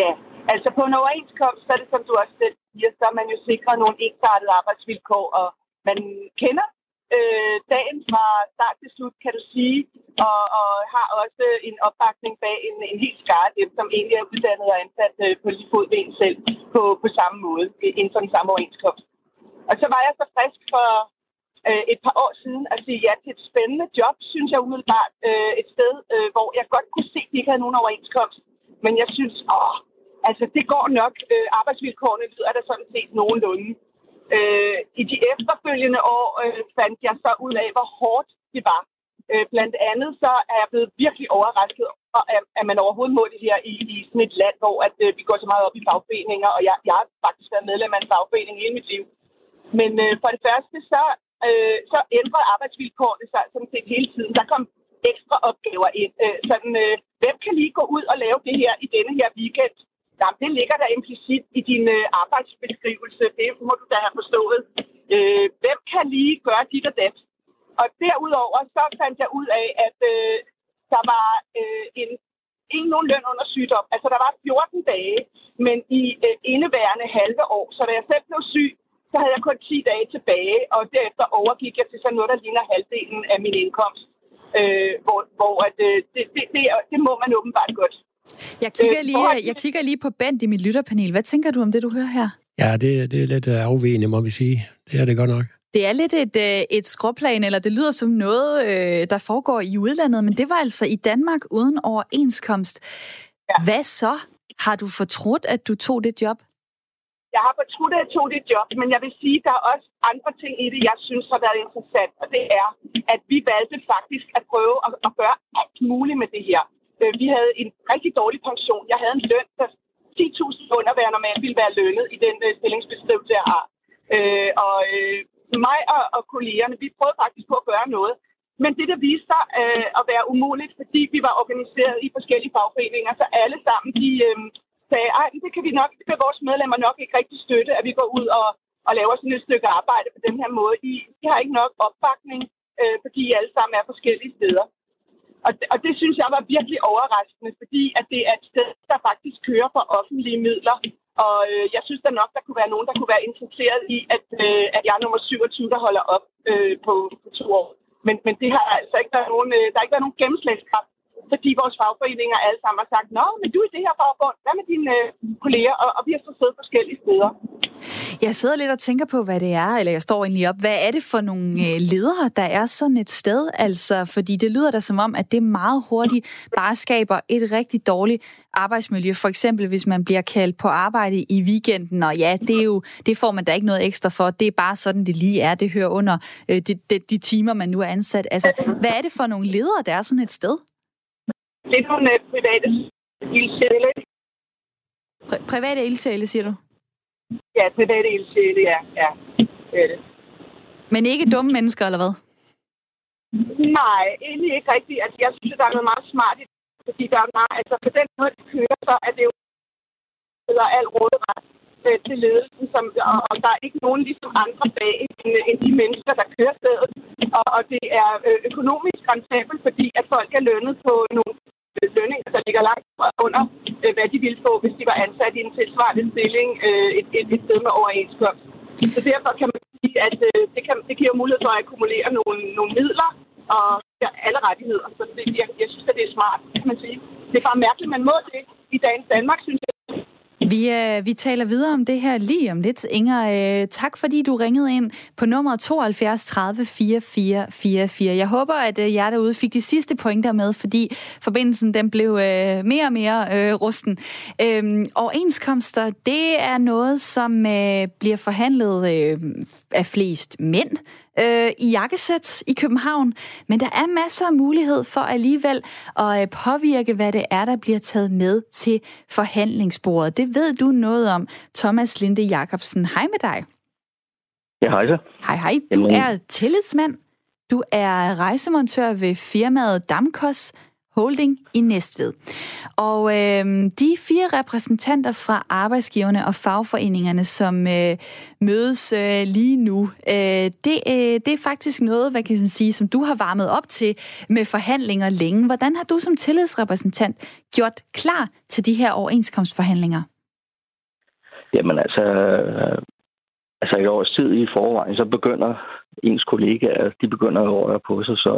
Ja, altså på en overenskomst, så er det som du også selv siger, så er man jo sikret nogle ensartede arbejdsvilkår, og man kender øh, dagen fra start til slut, kan du sige, og, og har også en opbakning bag en, en helt skare dem, som egentlig er uddannet og ansat øh, på lige fod ved en selv på, på samme måde, inden for den samme overenskomst. Og så var jeg så frisk for et par år siden at sige ja til et spændende job, synes jeg umiddelbart, øh, et sted, øh, hvor jeg godt kunne se, at de ikke havde nogen overenskomst. Men jeg synes, åh, altså det går nok. Øh, arbejdsvilkårene lyder der sådan set nogenlunde. Øh, I de efterfølgende år øh, fandt jeg så ud af, hvor hårdt det var. Øh, blandt andet så er jeg blevet virkelig overrasket, at man overhovedet må det her i, i sådan et land, hvor at, øh, vi går så meget op i fagforeninger, og jeg, jeg har faktisk været medlem af en fagforening hele mit liv. Men øh, for det første så Øh, så ændrede arbejdsvilkårene sig sådan set hele tiden. Der kom ekstra opgaver ind. Øh, sådan, øh, hvem kan lige gå ud og lave det her i denne her weekend? Jamen, det ligger der implicit i din øh, arbejdsbeskrivelse. Det må du da have forstået. Øh, hvem kan lige gøre dit og det? Og derudover så fandt jeg ud af, at øh, der var øh, en, ingen nogen løn under sygdom. Altså, der var fjorten dage, men i øh, indeværende halve år. Så da jeg selv blev syg, så havde jeg kun ti dage tilbage, og derefter overgik jeg til sådan noget, der ligner halvdelen af min indkomst. Øh, hvor hvor at, øh, det, det, det, det må man åbenbart godt. Jeg kigger, lige, øh, at... jeg kigger lige på Bent i mit lytterpanel. Hvad tænker du om det, du hører her? Ja, det, det er lidt afvigende, må vi sige. Det er det godt nok. Det er lidt et, et skråplan, eller det lyder som noget, der foregår i udlandet, men det var altså i Danmark uden overenskomst. Ja. Hvad så? Har du fortrudt, at du tog det job? Jeg har fortrudt, at jeg tog det job, men jeg vil sige, at der er også andre ting i det, jeg synes har været interessant. Og det er, at vi valgte faktisk at prøve at, at gøre alt muligt med det her. Vi havde en rigtig dårlig pension. Jeg havde en løn, der ti tusind under, hvad jeg normalt ville være lønnet i den stillingsbeskrivelse, jeg har. Øh, og øh, mig og, og kollegerne, vi prøvede faktisk på at gøre noget. Men det, der viste sig øh, at være umuligt, fordi vi var organiseret i forskellige fagforeninger, så alle sammen de øh, sagde, at det kan vi nok, det kan vores medlemmer nok ikke rigtig støtte, at vi går ud og, og laver sådan et stykke arbejde på den her måde. I, I har ikke nok opbakning, øh, fordi I alle sammen er forskellige steder. Og det, og det synes jeg var virkelig overraskende, fordi at det er et sted, der faktisk kører for offentlige midler. Og øh, jeg synes da nok, der kunne være nogen, der kunne være interesseret i, at, øh, at jeg er nummer syvogtyve, der holder op øh, på, på to år. Men, men det har altså ikke været nogen, øh, der har ikke været nogen gennemslagskraft, fordi vores fagforeninger alle sammen har sagt, nå, men du er i det her forbund, hvad med dine øh, kolleger? Og, og vi har så siddet forskellige steder. Jeg sidder lidt og tænker på, hvad det er, eller jeg står egentlig op. Hvad er det for nogle øh, ledere, der er sådan et sted? Altså, fordi det lyder da som om, at det meget hurtigt bare skaber et rigtig dårligt arbejdsmiljø. For eksempel, hvis man bliver kaldt på arbejde i weekenden, og ja, det, er jo, det får man da ikke noget ekstra for. Det er bare sådan, det lige er. Det hører under øh, de, de, de timer, man nu er ansat. Altså, hvad er det for nogle ledere, der er sådan et sted? Det er nogle private ildsjæle. Pri- private ildsjæle, siger du? Ja, private ildsjæle, ja. ja. Det er det. Men ikke dumme mennesker, eller hvad? Nej, egentlig ikke rigtigt. Altså, jeg synes, der er noget meget smart i det. Fordi der er meget, altså på den måde, de kører, så er det jo alt råderet øh, til ledelsen. Som, og, og der er ikke nogen ligesom andre bag end, end de mennesker, der kører stedet. Og, og det er økonomisk rentabelt, fordi at folk er lønnet på nogle lønninger, der ligger langt under, hvad de ville få, hvis de var ansat i en tilsvarende stilling et, et, et sted med overenskomst. Så derfor kan man sige, at det, kan, det giver mulighed for at akkumulere nogle, nogle midler og alle rettigheder. Så det, jeg, jeg synes, at det er smart, kan man sige. Det er bare mærkeligt, man må det i dagens Danmark, synes jeg. Vi, øh, vi taler videre om det her lige om lidt. Inger, øh, tak fordi du ringede ind på nummer tooghalvfjerds tredive fireogfyrre fireogfyrre. Jeg håber, at øh, jer derude fik de sidste pointer med, fordi forbindelsen den blev øh, mere og mere øh, rusten. Øh, overenskomster, det er noget, som øh, bliver forhandlet øh, af flest mænd øh, i jakkesæt i København. Men der er masser af mulighed for alligevel at øh, påvirke, hvad det er, der bliver taget med til forhandlingsbordet. Det ved du noget om, Thomas Linde Jakobsen. Hej med dig. Ja, hej så. Hej, hej. Du er tillidsmand. Du er rejsemontør ved firmaet Damkos Holding i Næstved. Og øh, de fire repræsentanter fra arbejdsgiverne og fagforeningerne, som øh, mødes øh, lige nu, øh, det, øh, det er faktisk noget, hvad kan man sige, som du har varmet op til med forhandlinger længe. Hvordan har du som tillidsrepræsentant gjort klar til de her overenskomstforhandlinger? Jamen altså, altså i års tid i forvejen, så begynder ens kollegaer, de begynder at røre på sig, så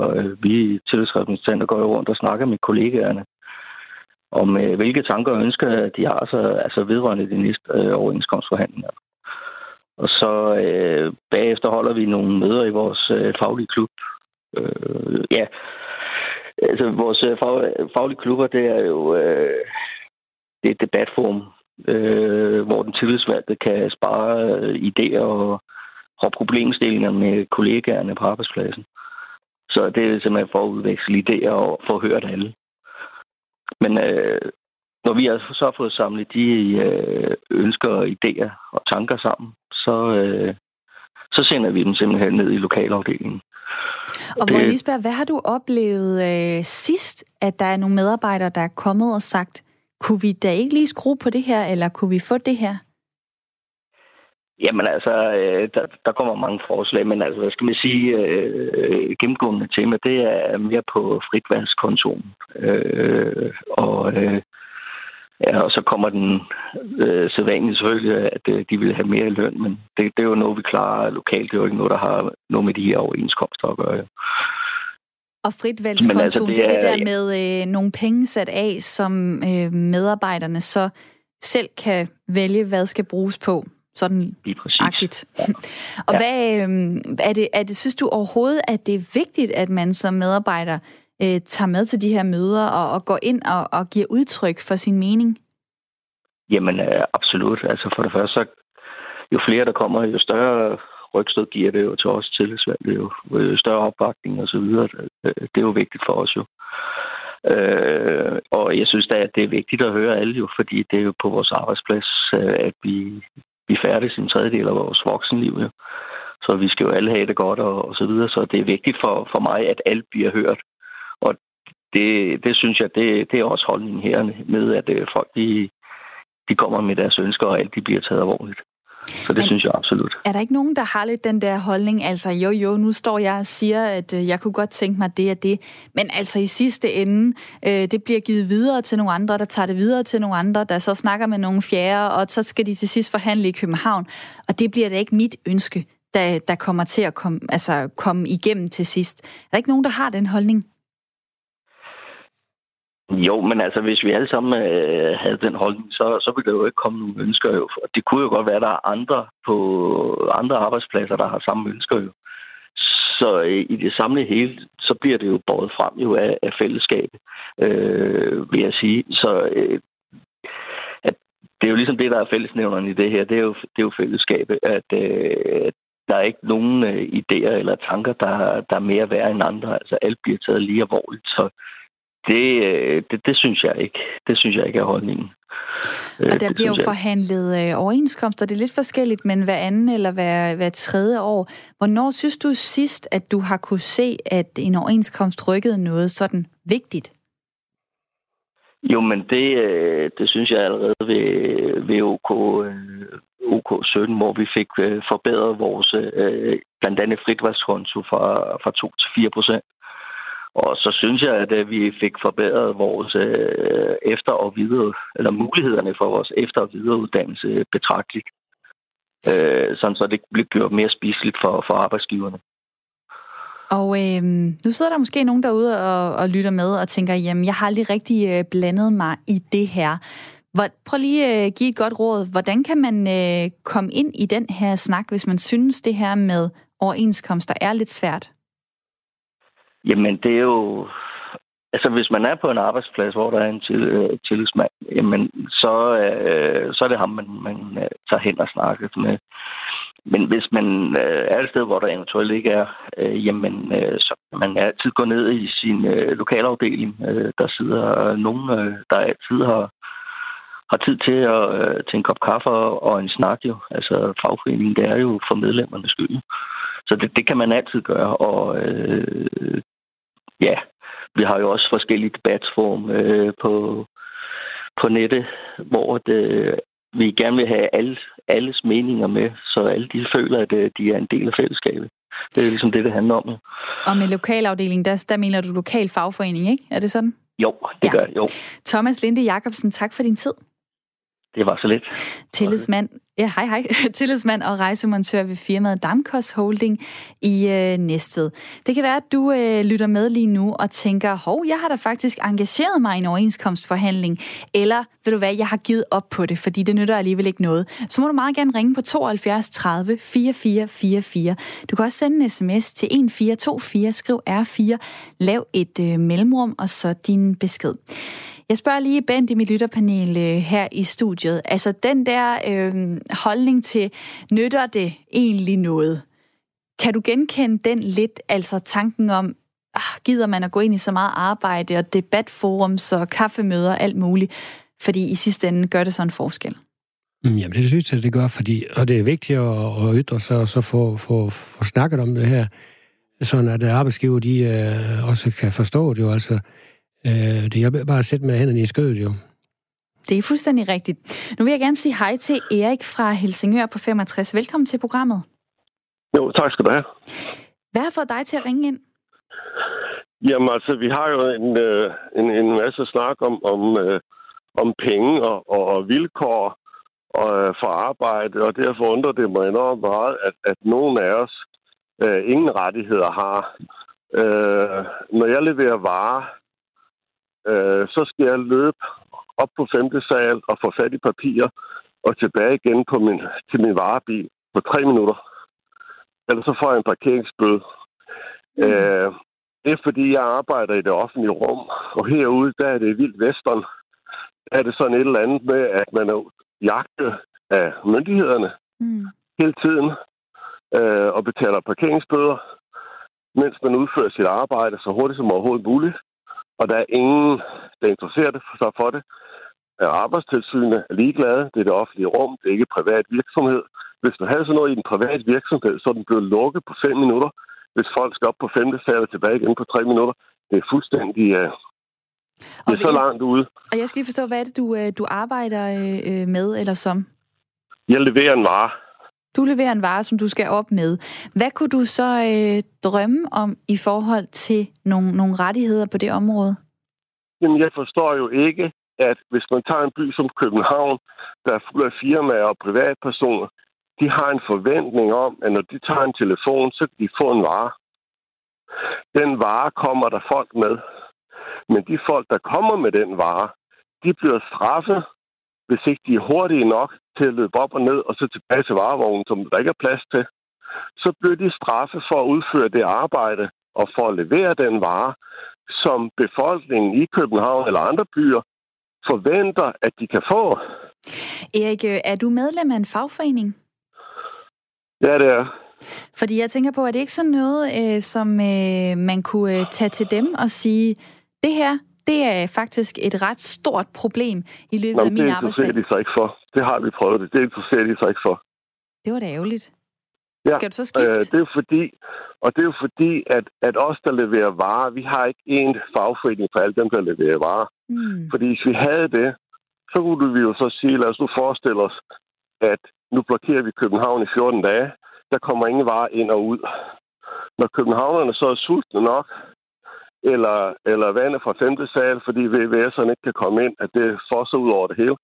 vi tillidsrepræsentanter går rundt og snakker med kollegaerne om, hvilke tanker og ønsker de har, så, altså vedrørende de næste øh, overenskomstforhandlinger. Og så øh, bagefter holder vi nogle møder i vores øh, faglige klub. Øh, ja, altså vores fag, faglige klubber, det er jo øh, det er et debatforum, Øh, hvor den tillidsvalgte kan spare øh, idéer og, og problemstillinger med kollegaerne på arbejdspladsen. Så det er simpelthen for at udveksle idéer og få hørt alle. Men øh, når vi har så fået samlet de øh, ønsker, idéer og tanker sammen, så, øh, så sender vi dem simpelthen ned i lokalafdelingen. Og må jeg lige spørge, hvad har du oplevet øh, sidst, at der er nogle medarbejdere, der er kommet og sagt, kunne vi da ikke lige skrue på det her, eller kunne vi få det her? Jamen altså, der, der kommer mange forslag, men altså, hvad skal man sige, øh, gennemgående tema, det er mere på fritvalgskontoen. Øh, og, øh, ja, og så kommer den øh, sædvanlige selvfølgelig, at øh, de vil have mere løn, men det, det er jo noget, vi klarer lokalt. Det er jo ikke noget, der har noget med de her overenskomster at gøre. Og fritvalgskontoen, altså, det, det er det der med øh, nogle penge sat af, som øh, medarbejderne så selv kan vælge, hvad skal bruges på. Sådan agtigt. Ja. Og ja. Hvad, øh, er det, er det, synes du overhovedet, at det er vigtigt, at man som medarbejder øh, tager med til de her møder og, og går ind og, og giver udtryk for sin mening? Jamen, øh, absolut. Altså for det første, så jo flere der kommer, jo større rygstød giver det jo til os tillidsvalgte, jo større opbakning og så videre. Det er jo vigtigt for os jo. Øh, og jeg synes da, at det er vigtigt at høre alle jo, fordi det er jo på vores arbejdsplads, at vi, vi færdes en tredjedel af vores voksenliv jo. Så vi skal jo alle have det godt og, og så videre. Så det er vigtigt for, for mig, at alt bliver hørt. Og det, det synes jeg, det, det er også holdningen her med, at folk de, de kommer med deres ønsker, og alt de bliver taget alvorligt. Så det er, synes jeg absolut. Er der ikke nogen, der har lidt den der holdning, altså jo jo, nu står jeg og siger, at øh, jeg kunne godt tænke mig det og det, men altså i sidste ende, øh, det bliver givet videre til nogle andre, der tager det videre til nogle andre, der så snakker med nogle fjerde, og så skal de til sidst forhandle i København, og det bliver da ikke mit ønske, der, der kommer til at komme, altså, komme igennem til sidst. Er der ikke nogen, der har den holdning? Jo, men altså, hvis vi alle sammen øh, havde den holdning, så, så ville der jo ikke komme nogen ønsker jo. Det kunne jo godt være, at der er andre på andre arbejdspladser, der har samme ønsker jo. Så øh, i det samlede hele, så bliver det jo båret frem jo af, af fællesskabet, øh, vil jeg sige. Så øh, at det er jo ligesom det, der er fællesnævneren i det her. Det er jo, det er jo fællesskabet, at øh, der er ikke nogen øh, idéer eller tanker, der, der er mere værd end andre. Altså, alt bliver taget lige alvorligt, så Det, det, det synes jeg ikke. Det synes jeg ikke er holdningen. Og der det bliver jo forhandlet overenskomster. Det er lidt forskelligt, men hver anden eller hver, hver tredje år. Hvornår synes du sidst, at du har kunne se, at en overenskomst rykkede noget sådan vigtigt? Jo, men det, det synes jeg allerede ved, ved O K sytten, hvor vi fik forbedret vores blandt andet fritvalgskonto fra, fra to til fire procent. Og så synes jeg, at vi fik forbedret vores efter- og videre, eller mulighederne for vores efter- og videreuddannelse betragteligt. Sådan så det blev gjort mere spiseligt for, for arbejdsgiverne. Og øh, nu sidder der måske nogen derude og, og lytter med og tænker, jamen jeg har aldrig rigtig blandet mig i det her. Prøv lige at give et godt råd. Hvordan kan man øh, komme ind i den her snak, hvis man synes, det her med overenskomster er lidt svært? Jamen, det er jo... Altså, hvis man er på en arbejdsplads, hvor der er en til, øh, tillidsmand, jamen, så, øh, så er det ham, man, man øh, tager hen og snakker med. Men hvis man øh, er et sted, hvor der eventuelt ikke er, øh, jamen, øh, så man altid går ned i sin øh, lokalafdeling. Øh, der sidder nogen, øh, der altid har, har tid til, at, øh, til en kop kaffe og en snak, jo. Altså, fagforeningen, det er jo for medlemmernes skyld. Så det, det kan man altid gøre, og... Øh, Ja, vi har jo også forskellige debatform øh, på, på nettet, hvor det, vi gerne vil have alle, alles meninger med, så alle de føler, at de er en del af fællesskabet. Det er ligesom det, det handler om. Og med lokalafdelingen, der, der mener du lokal fagforening, ikke? Er det sådan? Jo, det ja. gør jo. Thomas Linde Jakobsen, tak for din tid. Det var så lidt. Tillidsmand, ja, hej, hej. Tillidsmand og rejsemontør ved firmaet Damkos Holding i øh, Næstved. Det kan være, at du øh, lytter med lige nu og tænker, hov, jeg har da faktisk engageret mig i en overenskomstforhandling, eller ved du hvad, jeg har givet op på det, fordi det nytter alligevel ikke noget. Så må du meget gerne ringe på tooghalvfjerds tredive fireogfyrre fireogfyrre. Du kan også sende en sms til fjorten fireogtyve, skriv R fire, lav et øh, mellemrum og så din besked. Jeg spørger lige Bent i mit lytterpanel øh, her i studiet. Altså den der øh, holdning til, nytter det egentlig noget? Kan du genkende den lidt, altså tanken om, ah, gider man at gå ind i så meget arbejde og debatforums og kaffemøder og alt muligt? Fordi i sidste ende gør det så en forskel. Jamen det synes jeg, det gør, fordi, og det er vigtigt at, at ytre sig og så få, få, få snakket om det her, sådan at arbejdsgiver de øh, også kan forstå det jo altså. Det er jeg bare at sætte med hænderne i skødet, jo. Det er fuldstændig rigtigt. Nu vil jeg gerne sige hej til Erik fra Helsingør på femogtres. Velkommen til programmet. Jo, tak skal du have. Hvad har fået dig til at ringe ind? Jamen altså, vi har jo en, en, en masse snak om, om, om penge og, og vilkår og, for arbejde, og derfor undrer det mig enormt meget, at, at nogen af os øh, ingen rettigheder har. Øh, når jeg leverer varer, så skal jeg løbe op på femte sal og få fat i papirer og tilbage igen på min, til min varebil på tre minutter. Ellers så får jeg en parkeringsbøde. Mm. Øh, det er, fordi jeg arbejder i det offentlige rum, og herude, der er det vildt vestern. Der er det sådan et eller andet med, at man er jagtet af myndighederne. Mm. hele tiden øh, og betaler parkeringsbøder, mens man udfører sit arbejde så hurtigt som overhovedet muligt. Og der er ingen, der interesserer sig for det. Arbejdstilsynet er ligeglade. Det er det offentlige rum. Det er ikke privat virksomhed. Hvis du havde sådan noget i en privat virksomhed, så er den blevet lukket på fem minutter. Hvis folk skal op på femte sal og tilbage igen på tre minutter, det er fuldstændig... Øh, det er og så jeg, langt ude. Og jeg skal lige forstå, hvad er det, du, du arbejder øh, med eller som? Jeg leverer en vare. Du leverer en vare, som du skal op med. Hvad kunne du så øh, drømme om i forhold til nogle, nogle rettigheder på det område? Jamen, jeg forstår jo ikke, at hvis man tager en by som København, der er fuld af firmaer og privatpersoner, de har en forventning om, at når de tager en telefon, så kan de få en vare. Den vare kommer der folk med. Men de folk, der kommer med den vare, de bliver straffet, hvis ikke de er hurtige nok til at løbe op og ned, og så tilbage til varevognen, som der ikke er plads til. Så bliver de straffet for at udføre det arbejde og for at levere den vare, som befolkningen i København eller andre byer forventer, at de kan få. Erik, er du medlem af en fagforening? Ja, det er. Fordi jeg tænker på, at det ikke sådan noget, øh, som øh, man kunne øh, tage til dem og sige, det her, det er faktisk et ret stort problem i løbet Nå, af min arbejdsdag. Det interesserer de sig ikke for. Det har vi prøvet det. Det interesserer de sig ikke for. Det var da ærgerligt. Ja, skal du så skifte? Øh, det er jo fordi, og det er jo fordi, at, at os, der leverer varer, vi har ikke én fagforening for alle dem, der leverer varer. Mm. Fordi hvis vi havde det, så kunne vi jo så sige, lad os nu forestille os, at nu blokerer vi København i fjorten dage. Der kommer ingen varer ind og ud. Når københavnerne så er sultne nok, eller, eller vandet fra femte sal, fordi V V S'erne ikke kan komme ind, at det fosser ud over det hele,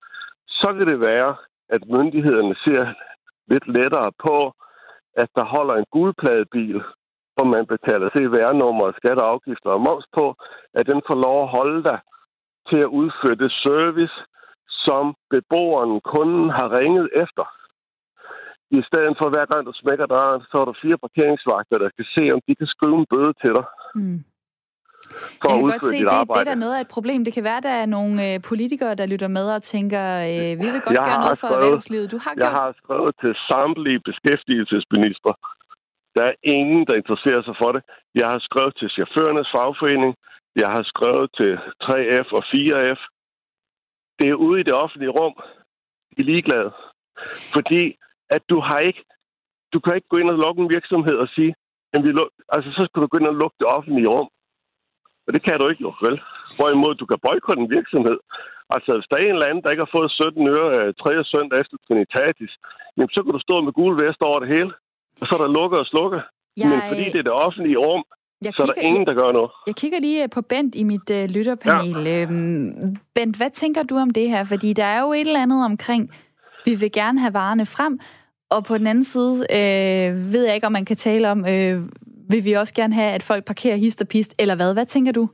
så kan det være, at myndighederne ser lidt lettere på, at der holder en gulpladebil, hvor man betaler C V R-nummer, skatter, afgifter og moms på, at den får lov at holde dig til at udføre det service, som beboeren, kunden har ringet efter. I stedet for hver gang, du smækker døren, så er der fire parkeringsvagter, der kan se, om de kan skrive en bøde til dig. Mm. For jeg kan godt se, det, det er der noget af et problem. Det kan være, der er nogle øh, politikere, der lytter med og tænker, øh, vi vil godt jeg gøre noget for skrevet, erhvervslivet. Du har jeg gjort... har skrevet til samtlige beskæftigelsesminister. Der er ingen, der interesserer sig for det. Jeg har skrevet til chaufførernes fagforening. Jeg har skrevet til tre F og fire F. Det er ude i det offentlige rum. De er ligeglade. Fordi at du har ikke... Du kan ikke gå ind og lukke en virksomhed og sige, at vi luk, altså så skal du gå ind og lukke det offentlige rum. Og det kan du ikke, jo, vel? Hvorimod du kan boykotte en virksomhed. Altså, hvis der er en eller anden, der ikke har fået sytten øre tredje søndag efter Trinitatis, jamen, så kan du stå med gule vest over det hele, og så er der lukker og slukker. Jeg... Men fordi det er det offentlige rum, jeg så kigger, er der ingen, der gør noget. Jeg kigger lige på Bent i mit øh, lytterpanel. Ja. Øhm, Bent, hvad tænker du om det her? Fordi der er jo et eller andet omkring, vi vil gerne have varerne frem, og på den anden side øh, ved jeg ikke, om man kan tale om... Øh, vil vi også gerne have, at folk parkerer hist og pist, eller hvad? Hvad tænker du?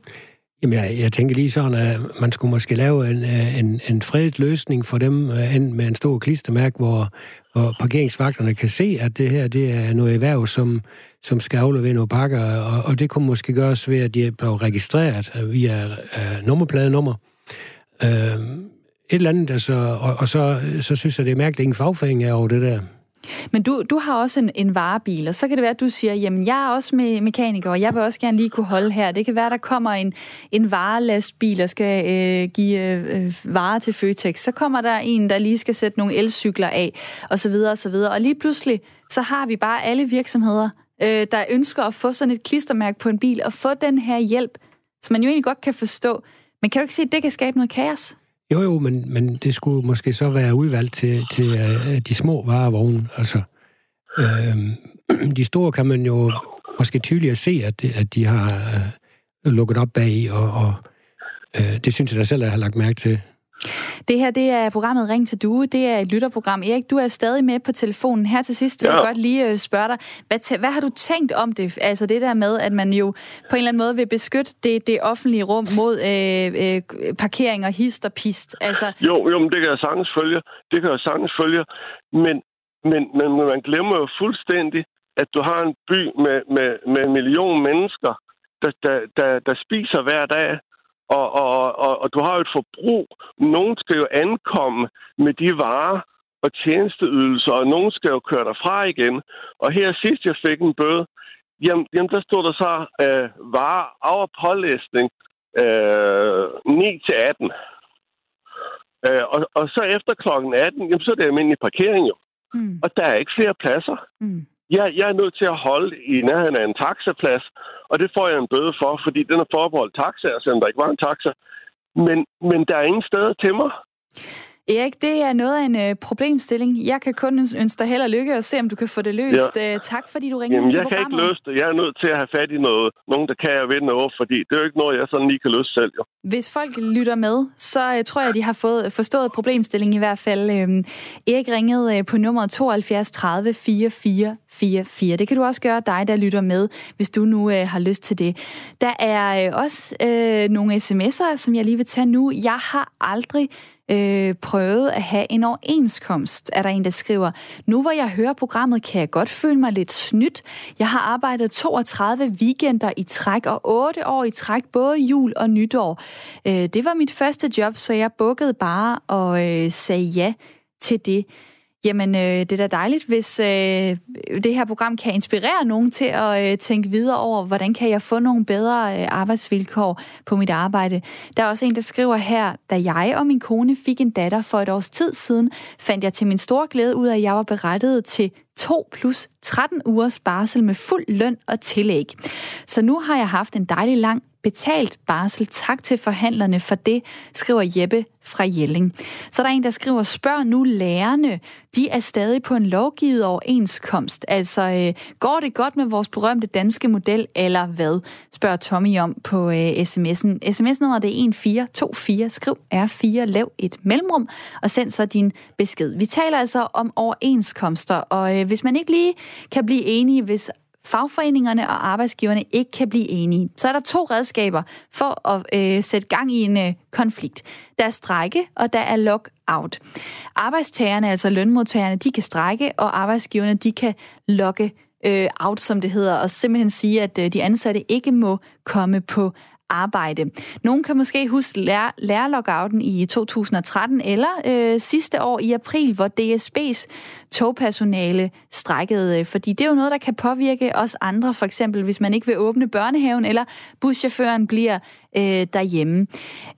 Jamen, jeg, jeg tænker lige sådan, at man skulle måske lave en, en, en fredet løsning for dem, enten med en stor klistermærke, hvor, hvor parkeringsvagterne kan se, at det her det er noget erhverv, som, som skal aflevere nogle pakker, og, og det kunne måske gøres ved, at de blev registreret via uh, nummerpladenummer. Uh, et eller andet, altså, og, og så, så synes jeg, det er mærkeligt, at ingen fagforening er over det der. Men du, du har også en, en varebil, og så kan det være, at du siger, jamen jeg er også me- mekaniker, og jeg vil også gerne lige kunne holde her. Det kan være, at der kommer en, en varelastbil og skal øh, give øh, varer til Føtex. Så kommer der en, der lige skal sætte nogle elcykler af, og så videre og så videre. Og lige pludselig, så har vi bare alle virksomheder, øh, der ønsker at få sådan et klistermærke på en bil, og få den her hjælp, som man jo egentlig godt kan forstå. Men kan du ikke se, at det kan skabe noget kaos? Jo, jo, men, men det skulle måske så være udvalgt til, til uh, de små varevogne. Altså, øh, de store kan man jo måske tydeligere se, at, det, at de har uh, lukket op bagi, og, og uh, det synes jeg da selv, at jeg har lagt mærke til. Det her, det er programmet Ring til Due. Det er et lytterprogram. Erik, du er stadig med på telefonen. Her til sidst vil jeg ja. godt lige spørge dig, hvad, tæ- hvad har du tænkt om det? Altså det der med, at man jo på en eller anden måde vil beskytte det, det offentlige rum mod øh, øh, parkering og hist og pist. Altså... Jo, jo, men det kan jeg sagtens følge. Det kan jeg sagtens følge. Men, men, men man glemmer jo fuldstændig, at du har en by med, med, med en million mennesker, der, der, der, der spiser hver dag. Og, og, og, og du har jo et forbrug. Nogen skal jo ankomme med de varer, og tjenesteydelser, og nogen skal jo køre derfra igen. Og her sidst, jeg fik en bøde, jamen, jamen der stod der så øh, varer over pålæsning øh, ni til atten. Øh, og, og så efter klokken atten, jamen, så er det almindelig parkering jo. Mm. Og der er ikke flere pladser. Mm. Jeg, jeg er nødt til at holde i nærheden af en taxaplads, og det får jeg en bøde for, fordi den er forbeholdt taxaer, selvom der ikke var en taxa. Men, men der er ingen steder til mig. Erik, det er noget af en øh, problemstilling. Jeg kan kun ønske dig held og lykke og se, om du kan få det løst. Ja. Æ, tak, fordi du ringede ind til programmet. Jeg kan ikke løse det. Jeg er nødt til at have fat i noget. Nogen, der kan jeg ved noget, fordi det er jo ikke noget, jeg sådan lige kan løse selv. Jo. Hvis folk lytter med, så øh, tror jeg, de har fået forstået problemstillingen i hvert fald. Æm, Erik ringede øh, på nummer tooghalvfjerds tredive fireogfyrre fireogfyrre. Det kan du også gøre, dig, der lytter med, hvis du nu øh, har lyst til det. Der er øh, også øh, nogle sms'er, som jeg lige vil tage nu. Jeg har aldrig Øh, prøvet at have en overenskomst, er der en, der skriver. Nu hvor jeg hører programmet, kan jeg godt føle mig lidt snydt. Jeg har arbejdet toogtredive weekender i træk og otte år i træk, både jul og nytår. Øh, det var mit første job, så jeg bukkede bare og øh, sagde ja til det. Jamen, øh, det er da dejligt, hvis øh, det her program kan inspirere nogen til at øh, tænke videre over, hvordan kan jeg få nogle bedre øh, arbejdsvilkår på mit arbejde. Der er også en, der skriver her, da jeg og min kone fik en datter for et års tid siden, fandt jeg til min store glæde ud af, at jeg var berettiget til to plus tretten ugers barsel med fuld løn og tillæg. Så nu har jeg haft en dejlig lang betalt barsel. Tak til forhandlerne for det, skriver Jeppe fra Jelling. Så der er en, der skriver, spørg nu lærerne. De er stadig på en lovgivet overenskomst. Altså, øh, går det godt med vores berømte danske model, eller hvad? Spørger Tommy om på øh, sms'en. S M S-nummeret det er fjorten fireogtyve. Skriv R fire, lav et mellemrum, og send så din besked. Vi taler altså om overenskomster, og øh, hvis man ikke lige kan blive enige, hvis fagforeningerne og arbejdsgiverne ikke kan blive enige, så er der to redskaber for at øh, sætte gang i en øh, konflikt. Der er strejke, og der er lockout. Arbejdstagerne, altså lønmodtagerne, de kan strejke, og arbejdsgiverne, de kan locke øh, out, som det hedder, og simpelthen sige, at øh, de ansatte ikke må komme på arbejde. Nogen kan måske huske lærer, lærerlockouten i to tusind og tretten eller øh, sidste år i april, hvor D S B's togpersonale strejkede, fordi det er jo noget, der kan påvirke os andre, for eksempel hvis man ikke vil åbne børnehaven, eller buschaufføren bliver øh, derhjemme.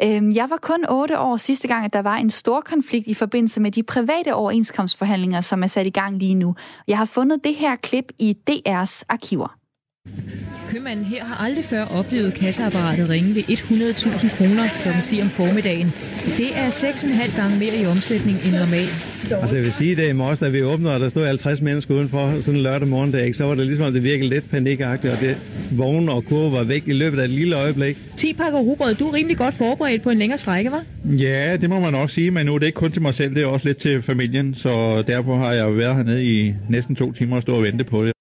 Øh, jeg var kun otte år sidste gang, at der var en stor konflikt i forbindelse med de private overenskomstforhandlinger, som er sat i gang lige nu. Jeg har fundet det her klip i D R's arkiver. Købmanden her har aldrig før oplevet kasseapparatet ringe ved hundrede tusind kroner klokken ti om formiddagen. Det er seks komma fem gange mere i omsætning end normalt. Altså jeg vil sige, det i morges, da vi åbnede, og der stod halvtreds mennesker udenfor sådan en lørdag morgendag, så var det ligesom, at det virkede lidt panikagtigt, og det vogn og kurve var væk i løbet af et lille øjeblik. ti pakker rugbrød, du er rimelig godt forberedt på en længere strække, hva'? Ja, det må man nok sige, men nu er det ikke kun til mig selv, det er også lidt til familien, så derfor har jeg været hernede i næsten to timer og stå og vente på det.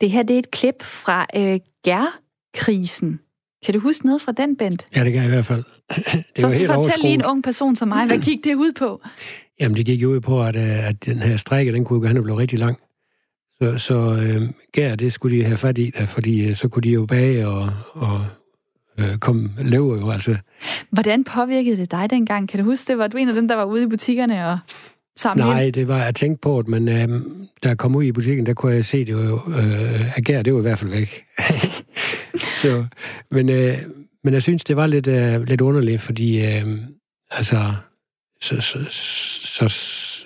Det her, det er et klip fra øh, G E R-krisen. Kan du huske noget fra den, Bent? Ja, det kan jeg i hvert fald. Det var helt fortæl lige en ung person som mig, hvad gik det ud på? Jamen, det gik jo ud på, at, at den her strække, den kunne jo gerne blive rigtig lang. Så, så øh, G E R, det skulle de have fat i, fordi så kunne de jo bage og, og øh, komme løber jo, altså. Hvordan påvirkede det dig dengang? Kan du huske det? Var du en af dem, der var ude i butikkerne og... Nej, hjem. Det var at tænke på, at man, øh, da jeg kom ud i butikken, der kunne jeg se, det jo, øh, at Gær, det var i hvert fald væk. Så, men, øh, men jeg synes, det var lidt, øh, lidt underligt, fordi øh, altså, så, så, så, så,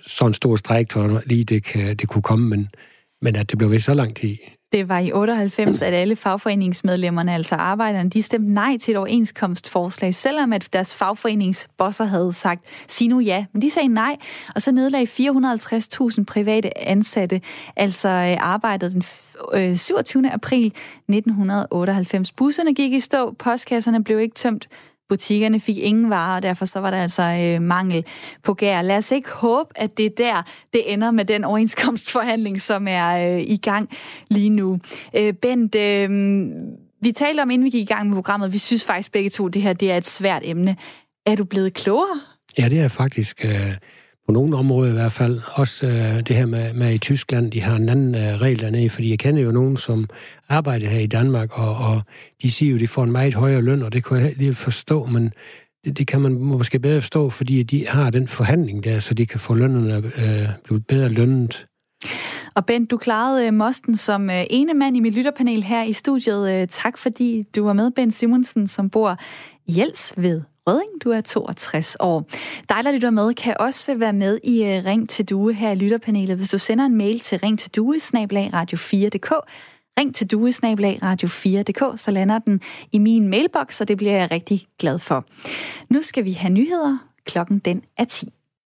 så en stor stræk, lige det, kan, det kunne komme, men, men at det blev ved så lang tid. Det var i otteoghalvfems, at alle fagforeningsmedlemmerne, altså arbejderne, de stemte nej til et overenskomstforslag, selvom at deres fagforeningsbosser havde sagt, sig nu ja, men de sagde nej, og så nedlagde fire hundrede og halvtreds tusind private ansatte, altså arbejdet den syvogtyvende april nitten otteoghalvfems. Busserne gik i stå, postkasserne blev ikke tømt, butikkerne fik ingen varer, og derfor så var der altså øh, mangel på gær. Lad os ikke håbe, at det er der, det ender med den overenskomstforhandling, som er øh, i gang lige nu. Øh, Bent, øh, vi talte om, inden vi gik i gang med programmet, vi synes faktisk begge to, det her det er et svært emne. Er du blevet klogere? Ja, det er faktisk øh, på nogle områder i hvert fald. Også øh, det her med, med i Tyskland, de har en anden øh, regel dernede, fordi jeg kender jo nogen, som arbejder her i Danmark, og, og de siger jo, at de får en meget højere løn, og det kunne jeg lige forstå, men det, det kan man måske bedre forstå, fordi de har den forhandling der, så de kan få lønnerne øh, blevet bedre lønnet. Og Bent, du klarede mosten som ene mand i mit lytterpanel her i studiet. Tak fordi du var med, Bent Simonsen, som bor i Jels ved Rødding. Du er toogtres år. Dig, der lytter med, kan også være med i Ring til Due her i lytterpanelet, hvis du sender en mail til ring til due snabel-a radio fire punktum d k. Ring til due snabel-a radio fire punktum d k, så lander den i min mailbox, og det bliver jeg rigtig glad for. Nu skal vi have nyheder. Klokken den er ti.